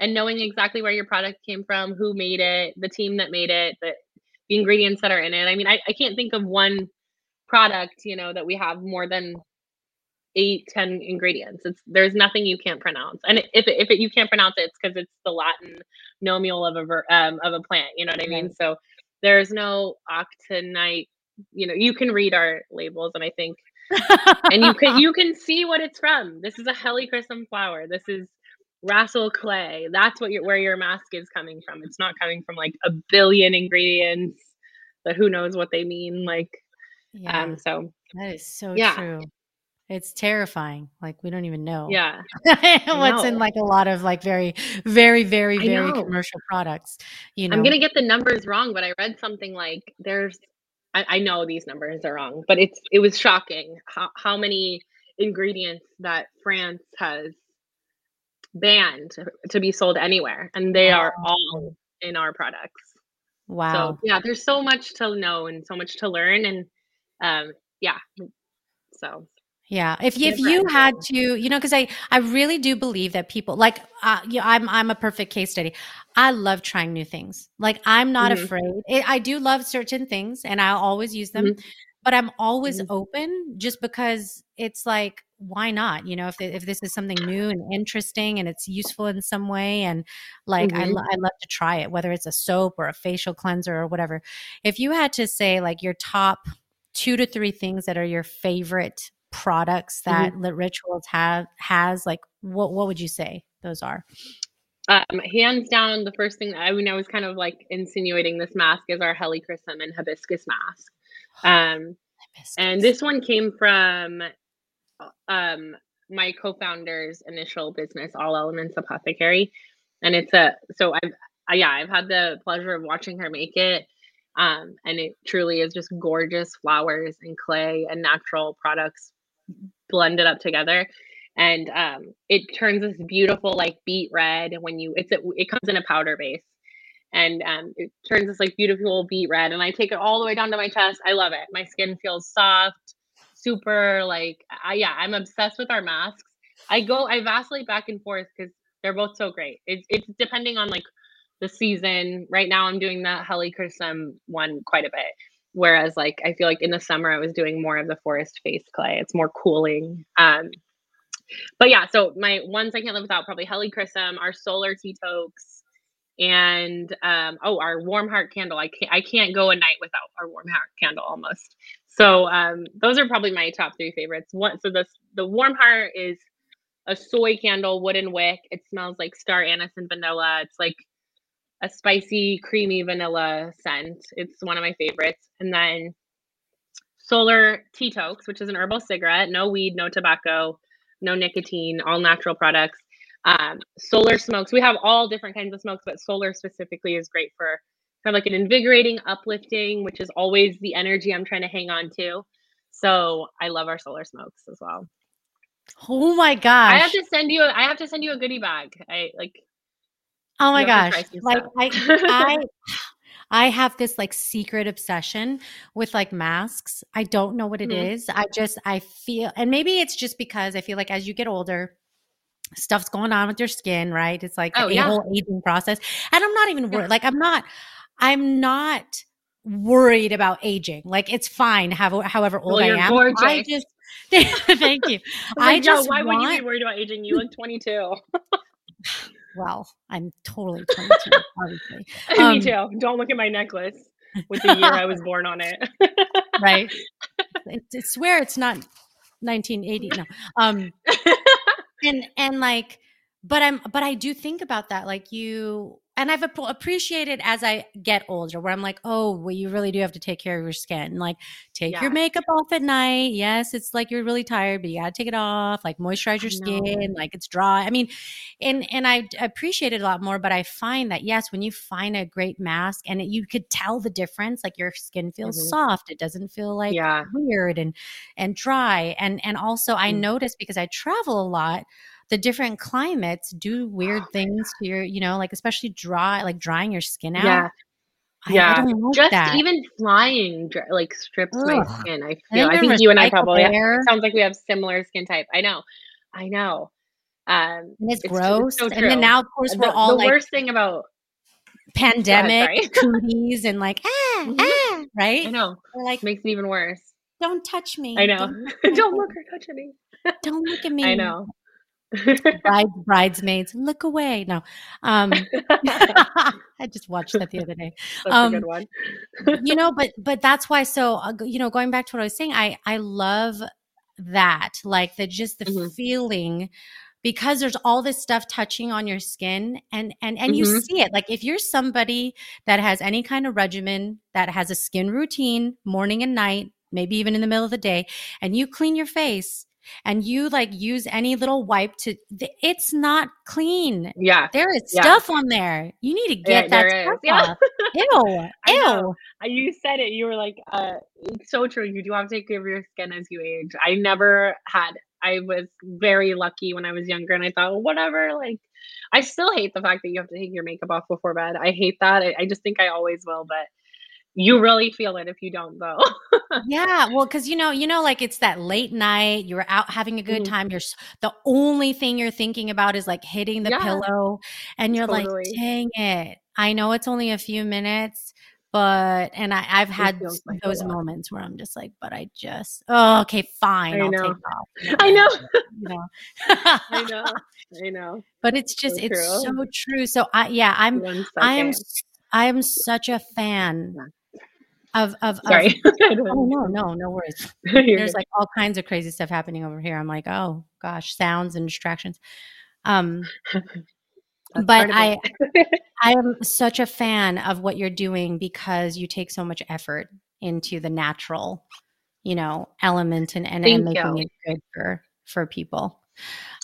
And knowing exactly where your product came from, who made it, the team that made it, the, the ingredients that are in it. I mean, I, I can't think of one product, you know, that we have more than eight, ten ingredients. It's there's nothing you can't pronounce. And if it, if it, you can't pronounce it, it's because it's the Latin nominal of a ver, um, of a plant. You know what I mean? Mm-hmm. So there's no octanite. You know, you can read our labels, and I think, and you can you can see what it's from. This is a helichrysum flower. This is Rassel clay. That's what your where your mask is coming from. It's not coming from like a billion ingredients that who knows what they mean. Like, yeah. um, so that is so yeah. true. It's terrifying. Like, we don't even know. Yeah. What's know. in like a lot of like very, very, very, very commercial products. You know, I'm going to get the numbers wrong, but I read something like there's, I, I know these numbers are wrong, but it's, it was shocking how, how many ingredients that France has banned to, to be sold anywhere. And they are all in our products. Wow. So yeah, there's so much to know and so much to learn. And um, yeah, so. Yeah. If you, if you had to, you know, cause I, I really do believe that people like, uh, you know, I'm, I'm a perfect case study. I love trying new things. Like I'm not mm-hmm. afraid. It, I do love certain things and I always use them, mm-hmm. but I'm always mm-hmm. open just because it's like, why not? You know, if, if this is something new and interesting and it's useful in some way. And like, mm-hmm. I, lo- I love to try it, whether it's a soap or a facial cleanser or whatever. If you had to say like your top two to three things that are your favorite products that mm-hmm. Lit Rituals have has like what what would you say those are? Um hands down, the first thing, I mean, I was kind of like insinuating this mask is our helichrysum and hibiscus mask. Um hibiscus. And this one came from um my co-founder's initial business, All Elements Apothecary, and it's a so I've I, yeah I've had the pleasure of watching her make it. Um and it truly is just gorgeous flowers and clay and natural products blended up together, and um it turns this beautiful like beet red when you it's a, it comes in a powder base, and um it turns this like beautiful beet red, and I take it all the way down to my chest. I love it. My skin feels soft, super like I, yeah I'm obsessed with our masks. I go I vacillate back and forth because they're both so great. It's it's depending on like the season. Right now I'm doing the helichrysum one quite a bit, whereas like I feel like in the summer I was doing more of the forest face clay. It's more cooling. Um, but yeah, so my ones I can't live without, probably helichrysum, our solar tea toques, and um, oh, our warm heart candle. I can't I can't go a night without our warm heart candle almost. So um, those are probably my top three favorites. One, so the the warm heart is a soy candle, wooden wick. It smells like star anise and vanilla. It's like a spicy, creamy vanilla scent. It's one of my favorites. And then solar tea toques, which is an herbal cigarette, no weed, no tobacco, no nicotine, all natural products. Um, solar smokes. We have all different kinds of smokes, but solar specifically is great for kind of like an invigorating, uplifting, which is always the energy I'm trying to hang on to. So I love our solar smokes as well. Oh my gosh. I have to send you, I have to send you a goodie bag. I like, Oh my gosh. Like I, I, I have this like secret obsession with like masks. I don't know what it mm-hmm. is. I just, I feel, and maybe it's just because I feel like as you get older, stuff's going on with your skin, right? It's like oh, the yeah. whole aging process. And I'm not even worried. Like I'm not, I'm not worried about aging. Like it's fine. How, however old well, I am. Gorgeous. I just, thank you. I, I just, know, why want, would you be worried about aging? You look twenty-two. Well, I'm totally twenty-two, obviously. Um, Me too. Don't look at my necklace with the year I was born on it. Right. I, I swear it's not nineteen eighty. No. Um, and and like, but I'm but I do think about that. Like you, and I've ap- appreciated as I get older, where I'm like, oh, well, you really do have to take care of your skin. Like, take yeah. your makeup off at night. Yes, it's like you're really tired, but you gotta take it off. Like, moisturize your skin. Like, it's dry. I mean, and and I appreciate it a lot more. But I find that yes, when you find a great mask, and it, you could tell the difference. Like, your skin feels mm-hmm. soft. It doesn't feel like yeah. weird and and dry. And and also, I mm-hmm. notice because I travel a lot. The different climates do weird oh things to your, you know, like especially dry, like drying your skin out. Yeah, I, yeah. I don't like Just that. Even flying, like strips Ugh. my skin. I feel. I, I think you and I probably have, sounds like we have similar skin type. I know, I know. Um, and it's, it's gross. So and then now, of course, the, we're all the like, worst thing about pandemic cooties and like ah mm-hmm. ah right. I know. We're like makes it even worse. Don't touch me. I know. Don't, don't look or touch me. Don't look at me. I know. Bride, bridesmaids, look away. No, um, I just watched that the other day. That's um, a good one. You know, but but that's why. So uh, you know, going back to what I was saying, I I love that, like the just the mm-hmm. feeling, because there's all this stuff touching on your skin, and and and mm-hmm. you see it. Like if you're somebody that has any kind of regimen, that has a skin routine, morning and night, maybe even in the middle of the day, and you clean your face. and you like use any little wipe to, it's not clean. Yeah. There is yeah. stuff on there. You need to get there, that there stuff yeah. off. Ew. Ew. You said it. You were like, uh, it's so true. You do have to take care of your skin as you age. I never had, I was very lucky when I was younger, and I thought, well, whatever, like, I still hate the fact that you have to take your makeup off before bed. I hate that. I, I just think I always will, but you really feel it if you don't, though. Yeah. Well, because, you know, you know, like it's that late night, you're out having a good mm-hmm. time. You're the only thing you're thinking about is like hitting the yeah. pillow, and you're totally. like, dang it. I know it's only a few minutes, but, and I, I've had like those moments where I'm just like, but I just, oh, okay, fine. I I'll know. take off. No, I know. You know. I know. I know. But it's just, so it's true. so true. So I, yeah, I'm, I am, I am such a fan. Yeah. Of, of, Sorry. Of, oh, no, no, no worries. There's like all kinds of crazy stuff happening over here. I'm like, oh gosh, sounds and distractions. Um, but I, I am such a fan of what you're doing because you take so much effort into the natural, you know, element and, and, and making it good for, for people.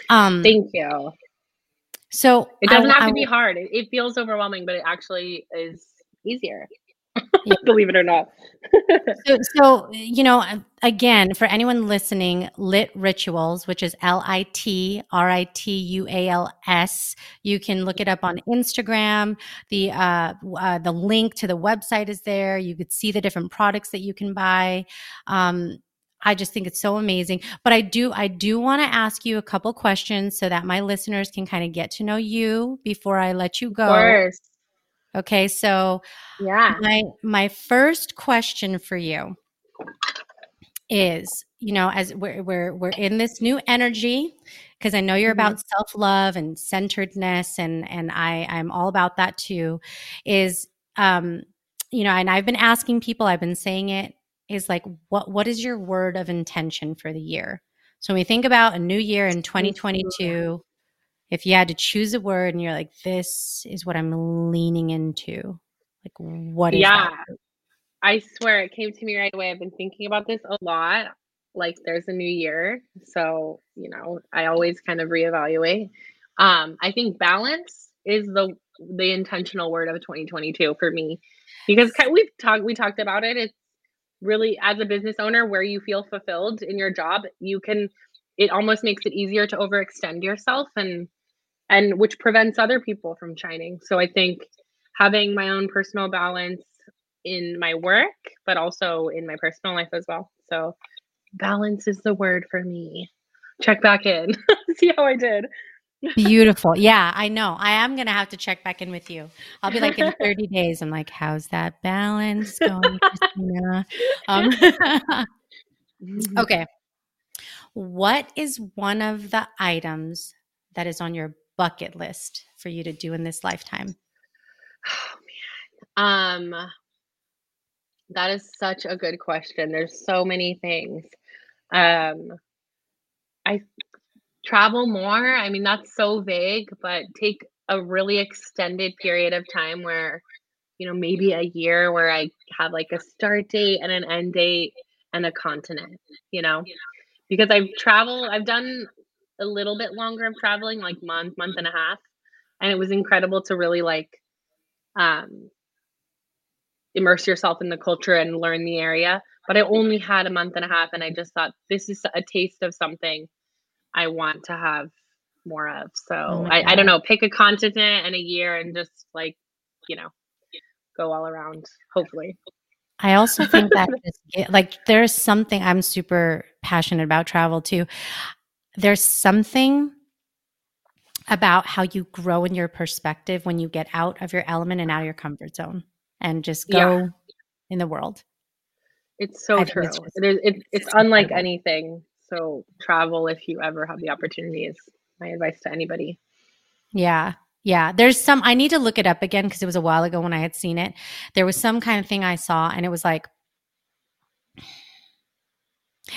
Um, Thank you. So it doesn't I, have to I, be hard. It, it feels overwhelming, but it actually is easier. Yeah. Believe it or not. so, so, you know, again, for anyone listening, Lit Rituals, which is L I T R I T U A L S. You can look it up on Instagram. The uh, uh, the link to the website is there. You could see the different products that you can buy. Um, I just think it's so amazing. But I do, I do want to ask you a couple questions so that my listeners can kind of get to know you before I let you go. Of course. Okay, so yeah, my my first question for you is, you know, as we're we're we're in this new energy, because I know you're mm-hmm. about self-love and centeredness, and and I I'm all about that too. Is um, you know, and I've been asking people, I've been saying it is like, what what is your word of intention for the year? So when we think about a new year in twenty twenty-two. If you had to choose a word and you're like, this is what I'm leaning into, like, what is yeah. that? I swear it came to me right away. I've been thinking about this a lot. Like, there's a new year. So, you know, I always kind of reevaluate. Um, I think balance is the the intentional word of twenty twenty-two for me, because we've talked, we talked about it. It's really, as a business owner, where you feel fulfilled in your job, you can, it almost makes it easier to overextend yourself, and and which prevents other people from shining. So I think having my own personal balance in my work, but also in my personal life as well. So balance is the word for me. Check back in, see how I did. Beautiful. Yeah, I know. I am going to have to check back in with you. I'll be like in thirty days. I'm like, how's that balance going, Christina? Um, okay. What is one of the items that is on your bucket list for you to do in this lifetime? Oh man. Um, that is such a good question. There's so many things. Um, I travel more. I mean, that's so vague, but take a really extended period of time where, you know, maybe a year where I have like a start date and an end date and a continent, you know, because I've traveled, I've done a little bit longer of traveling, like month, month and a half. And it was incredible to really like um, immerse yourself in the culture and learn the area. But I only had a month and a half, and I just thought, this is a taste of something I want to have more of. So oh I, I don't know, pick a continent and a year and just like, you know, go all around, hopefully. I also think that just, like, there's something, I'm super passionate about travel too. There's something about how you grow in your perspective when you get out of your element and out of your comfort zone and just go yeah. in the world. It's so true. It's, just, it, it, it's unlike incredible. Anything. So travel, if you ever have the opportunity, is my advice to anybody. Yeah. Yeah. There's some, I need to look it up again because it was a while ago when I had seen it. There was some kind of thing I saw, and it was like,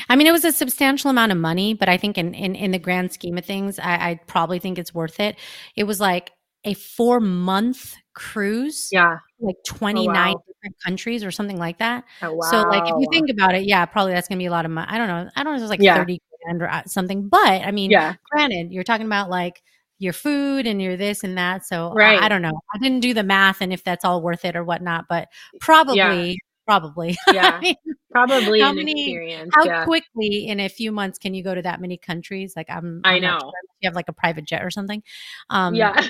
I mean, it was a substantial amount of money, but I think in in, in the grand scheme of things, I, I probably think it's worth it. It was like a four-month cruise, yeah, like twenty-nine oh, wow. different countries or something like that. Oh, wow. So, like, if you think about it, yeah, probably that's going to be a lot of money. I don't know. I don't know. It was like yeah. thirty gender or something. But I mean, yeah. granted, you're talking about like your food and your this and that. So right. I, I don't know. I didn't do the math and if that's all worth it or whatnot, but probably, yeah. probably. Yeah, I mean, probably how an many, experience. How yeah. quickly in a few months can you go to that many countries? Like I'm, I I'm know sure. You have like a private jet or something. Um, yeah.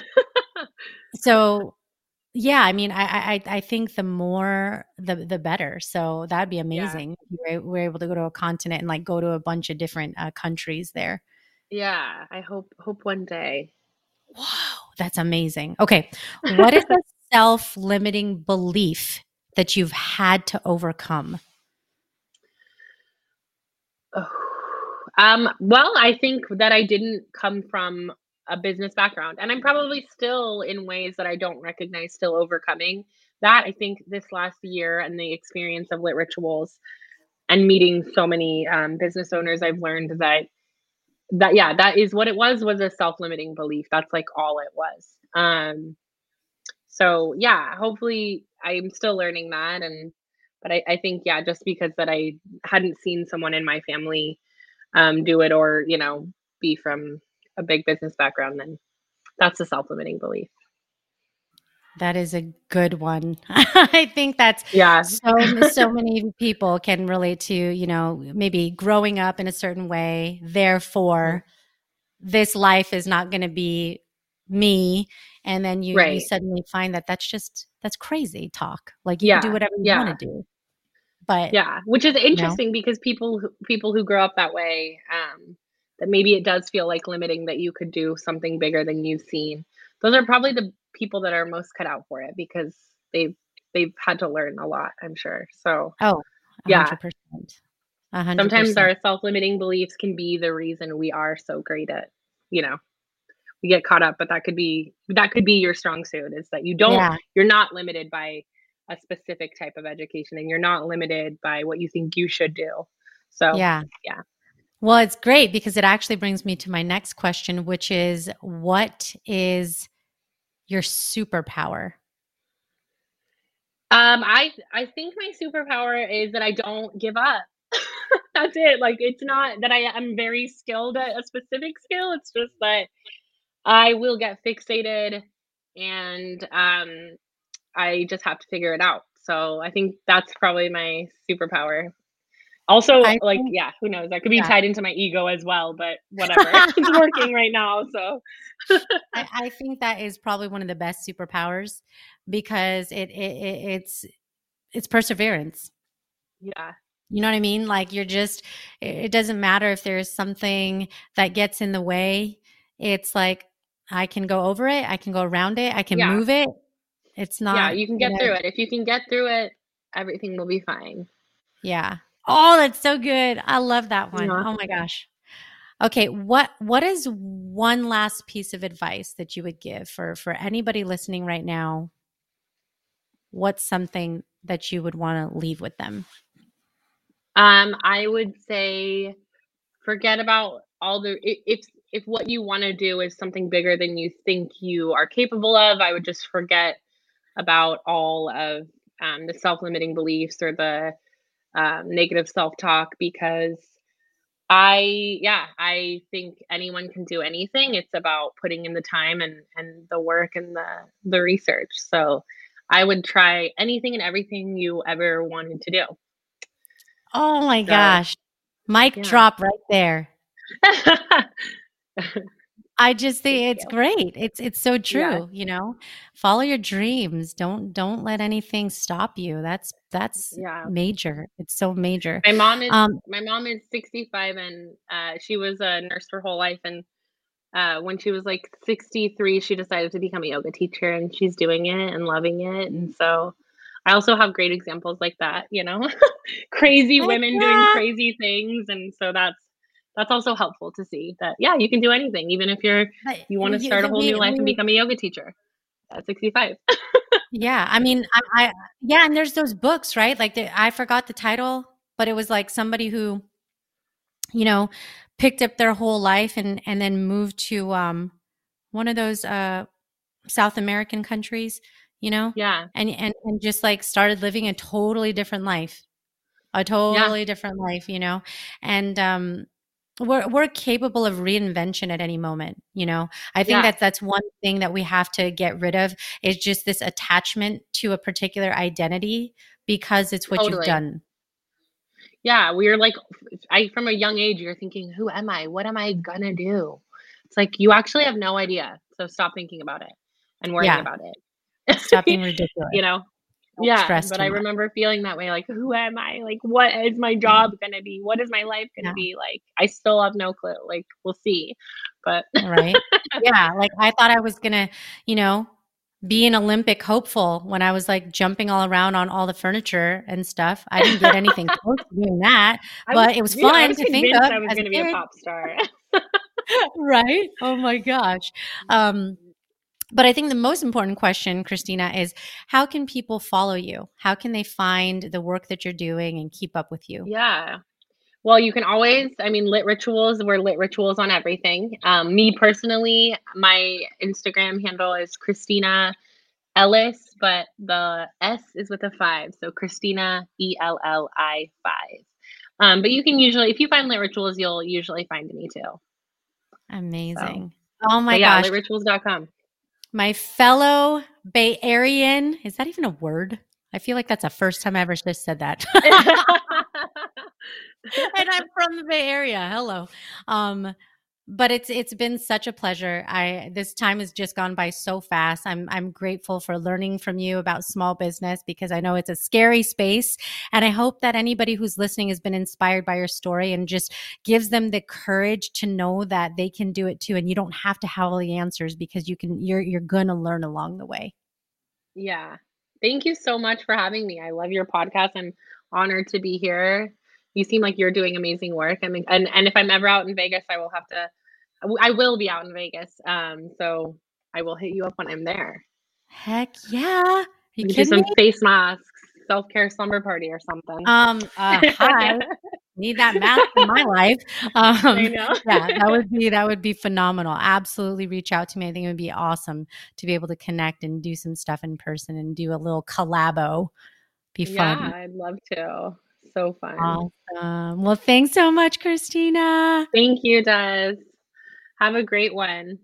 so yeah, I mean, I, I, I think the more, the, the better. So that'd be amazing. Yeah. We're, we're able to go to a continent and like go to a bunch of different uh, countries there. Yeah. I hope, hope one day. Wow. That's amazing. Okay. What is the self-limiting belief that you've had to overcome? Oh, um, well, I think that I didn't come from a business background. And I'm probably still in ways that I don't recognize still overcoming that. I think this last year and the experience of Lit Rituals and meeting so many um, business owners, I've learned that, that, yeah, that is what it was, was a self-limiting belief. That's like all it was. Um, so yeah, hopefully I'm still learning that. And, but I, I think, yeah, just because that I hadn't seen someone in my family um, do it or, you know, be from a big business background, then that's a self-limiting belief. That is a good one. I think that's yeah. so, so many people can relate to, you know, maybe growing up in a certain way. Therefore, this life is not going to be me. And then you, right. you suddenly find that that's just, that's crazy talk. Like you yeah. can do whatever you yeah. want to do. But yeah, which is interesting you know? because people, people who grow up that way, um, that maybe it does feel like limiting that you could do something bigger than you've seen. Those are probably the people that are most cut out for it because they've, they've had to learn a lot, I'm sure. So, oh, one hundred percent. Yeah. one hundred percent. Sometimes our self-limiting beliefs can be the reason we are so great at, you know, we get caught up, but that could be, that could be your strong suit is that you don't, yeah. you're not limited by a specific type of education and you're not limited by what you think you should do. So, yeah. yeah. Well, it's great because it actually brings me to my next question, which is what is your superpower? Um, I I think my superpower is that I don't give up. That's it. Like, it's not that I am very skilled at a specific skill. It's just that I will get fixated and um, I just have to figure it out. So I think that's probably my superpower. Also, I like, think, yeah, who knows? That could be yeah. tied into my ego as well, but whatever. It's working right now. So I, I think that is probably one of the best superpowers because it, it, it it's it's perseverance. Yeah. You know what I mean? Like you're just, it doesn't matter if there's something that gets in the way. It's like, I can go over it. I can go around it. I can yeah. move it. It's not. Yeah, you can get you know, through it. If you can get through it, everything will be fine. Yeah. Oh, that's so good. I love that one. Yeah. Oh my gosh. Okay. What, what is one last piece of advice that you would give for, for anybody listening right now? What's something that you would want to leave with them? Um, I would say forget about all the, if, if what you want to do is something bigger than you think you are capable of, I would just forget about all of um, the self-limiting beliefs or the, Um, negative self-talk because I, yeah, I think anyone can do anything. It's about putting in the time and, and the work and the, the research. So I would try anything and everything you ever wanted to do. Oh my so, gosh. Mic yeah. drop right there. I just think it's great. It's it's so true, yeah. you know. Follow your dreams. Don't don't let anything stop you. That's that's yeah. major. It's so major. My mom is um, my mom is sixty-five and uh, she was a nurse her whole life and uh, when she was like sixty-three, she decided to become a yoga teacher and she's doing it and loving it. And so I also have great examples like that, you know. Crazy oh, women yeah. doing crazy things and so that's That's also helpful to see that, yeah, you can do anything, even if you're, you want to start a whole new life and become a yoga teacher at sixty-five. Yeah. I mean, I, I, yeah. And there's those books, right? Like the, I forgot the title, but it was like somebody who, you know, picked up their whole life and, and then moved to um, one of those uh, South American countries, you know? Yeah. And, and, and just like started living a totally different life, a totally yeah. different life, you know? And, um, we're we're capable of reinvention at any moment, you know. I think yeah. that that's one thing that we have to get rid of is just this attachment to a particular identity because it's what totally. You've done. Yeah, we're like, I from a young age, you're thinking, who am I? What am I gonna do? It's like you actually have no idea. So stop thinking about it and worrying yeah. about it. Stop being ridiculous. You know. Don't yeah, but I remember feeling that way. Like, who am I? Like, what is my job going to be? What is my life going to yeah. be? Like, I still have no clue. Like, we'll see. But right. Yeah. Like I thought I was going to, you know, be an Olympic hopeful when I was like jumping all around on all the furniture and stuff. I didn't get anything close to doing that, I but was, it was fun yeah, was to think of. I was going to be a pop star. Right. Oh my gosh. Um, But I think the most important question, Christina, is how can people follow you? How can they find the work that you're doing and keep up with you? Yeah. Well, you can always, I mean, Lit Rituals, we're Lit Rituals on everything. Um, me personally, my Instagram handle is Christina Ellis, but the S is with a five. So Christina E L L I five. Um, but you can usually, if you find Lit Rituals, you'll usually find me too. Amazing. So, oh my yeah, gosh. Yeah, lit rituals dot com. My fellow Bay Arean, is that even a word? I feel like that's the first time I ever just said that. And I'm from the Bay Area. Hello. Um, but it's it's been such a pleasure. I this time has just gone by so fast. I'm I'm grateful for learning from you about small business because I know it's a scary space. And I hope that anybody who's listening has been inspired by your story and just gives them the courage to know that they can do it too. And you don't have to have all the answers because you can you're you're gonna learn along the way. Yeah. Thank you so much for having me. I love your podcast. I'm honored to be here. You seem like you're doing amazing work. I mean, and, and if I'm ever out in Vegas, I will have to, I will be out in Vegas. Um, so I will hit you up when I'm there. Heck yeah. You kidding do some me? Face masks, self-care slumber party or something. Um, uh, hi. Need that mask in my life. Um, I know. Yeah, that would be, that would be phenomenal. Absolutely reach out to me. I think it would be awesome to be able to connect and do some stuff in person and do a little collabo. Be fun. Yeah, I'd love to. So fun. Awesome. Well, thanks so much, Christina. Thank you, Des. Have a great one.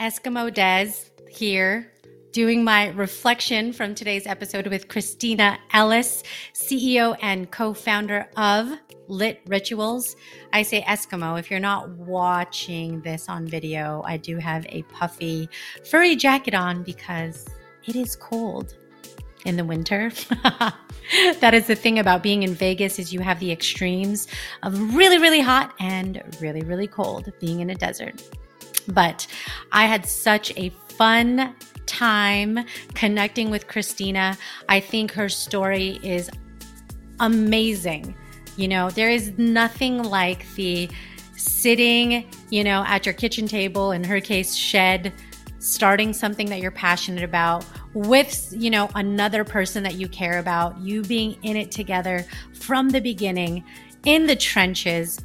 Eskimo Des here, doing my reflection from today's episode with Christina Ellis, C E O and co-founder of Lit Rituals. I say Eskimo. If you're not watching this on video, I do have a puffy furry jacket on because it is cold in the winter. That is the thing about being in Vegas is you have the extremes of really, really hot and really, really cold being in a desert. But I had such a fun time connecting with Christina. I think her story is amazing. You know, there is nothing like the sitting, you know, at your kitchen table, in her case, shed, starting something that you're passionate about with, you know, another person that you care about, you being in it together from the beginning, in the trenches,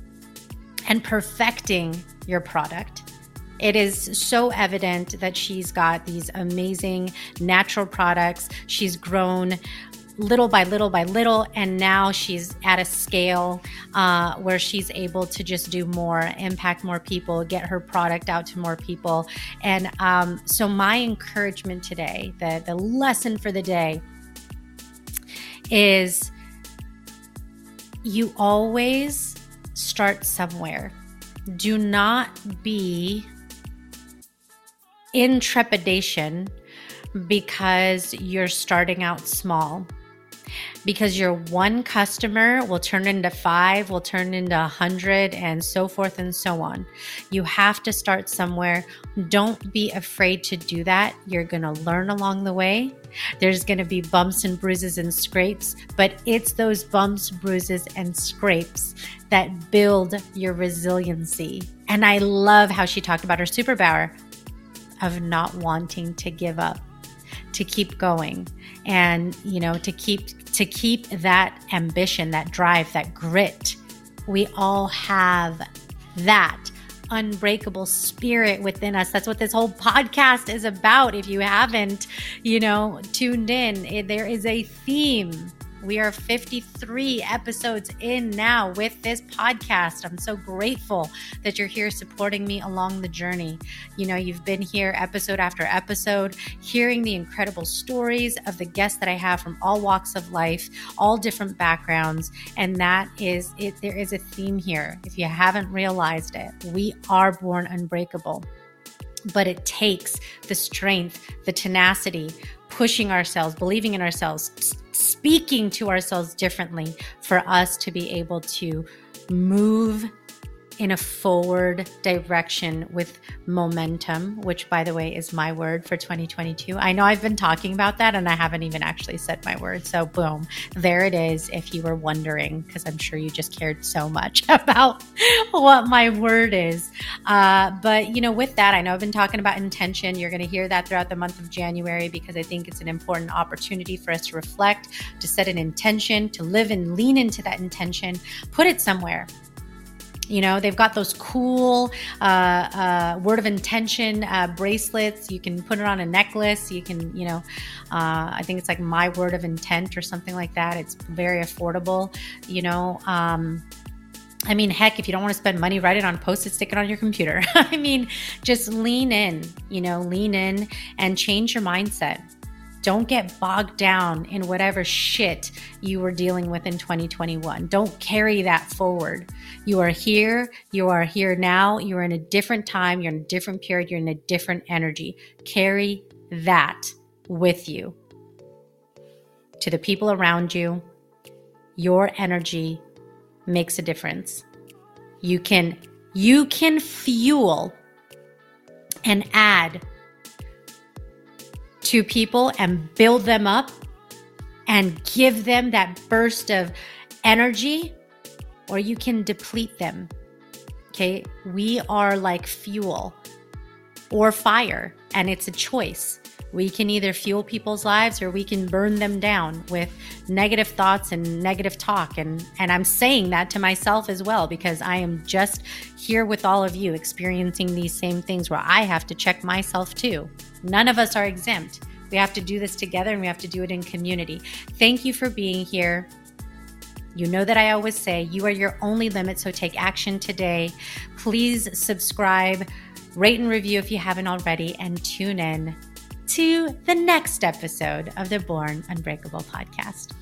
and perfecting your product. It is so evident that she's got these amazing natural products. She's grown little by little by little, and now she's at a scale uh, where she's able to just do more, impact more people, get her product out to more people. And um, so my encouragement today, the, the lesson for the day is you always start somewhere. Do not be in trepidation because you're starting out small. Because your one customer will turn into five, will turn into a hundred, and so forth and so on. You have to start somewhere. Don't be afraid to do that. You're going to learn along the way. There's going to be bumps and bruises and scrapes, but it's those bumps, bruises, and scrapes that build your resiliency. And I love how she talked about her superpower of not wanting to give up, to keep going, and you know, to keep to keep that ambition, that drive, that grit. We all have that unbreakable spirit within us. That's what this whole podcast is about. If you haven't, you know, tuned in, there is a theme We are fifty-three episodes in now with this podcast. I'm so grateful that you're here supporting me along the journey. You know, you've been here episode after episode, hearing the incredible stories of the guests that I have from all walks of life, all different backgrounds. And that is it. There is a theme here. If you haven't realized it, we are born unbreakable, but it takes the strength, the tenacity, pushing ourselves, believing in ourselves, speaking to ourselves differently for us to be able to move in a forward direction with momentum, which, by the way, is my word for twenty twenty-two. I know I've been talking about that and I haven't even actually said my word. So boom, there it is. If you were wondering, because I'm sure you just cared so much about what my word is. Uh, but, you know, with that, I know I've been talking about intention. You're going to hear that throughout the month of January, because I think it's an important opportunity for us to reflect, to set an intention, to live and lean into that intention, put it somewhere. You know, they've got those cool uh, uh, word of intention uh, bracelets. You can put it on a necklace. You can, you know, uh, I think it's like my word of intent or something like that. It's very affordable, you know. Um, I mean, heck, if you don't want to spend money, write it on Post-it, stick it on your computer. I mean, just lean in, you know, lean in and change your mindset. Don't get bogged down in whatever shit you were dealing with in twenty twenty-one. Don't carry that forward. You are here. You are here now. You're in a different time. You're in a different period. You're in a different energy. Carry that with you to the people around you. Your energy makes a difference. You can, you can fuel and add to people and build them up and give them that burst of energy, or you can deplete them. Okay, we are like fuel or fire, and it's a choice. We can either fuel people's lives or we can burn them down with negative thoughts and negative talk. And, and I'm saying that to myself as well, because I am just here with all of you experiencing these same things where I have to check myself too. None of us are exempt. We have to do this together and we have to do it in community. Thank you for being here. You know that I always say you are your only limit, so take action today. Please subscribe, rate and review if you haven't already, and tune in to the next episode of the Born Unbreakable podcast.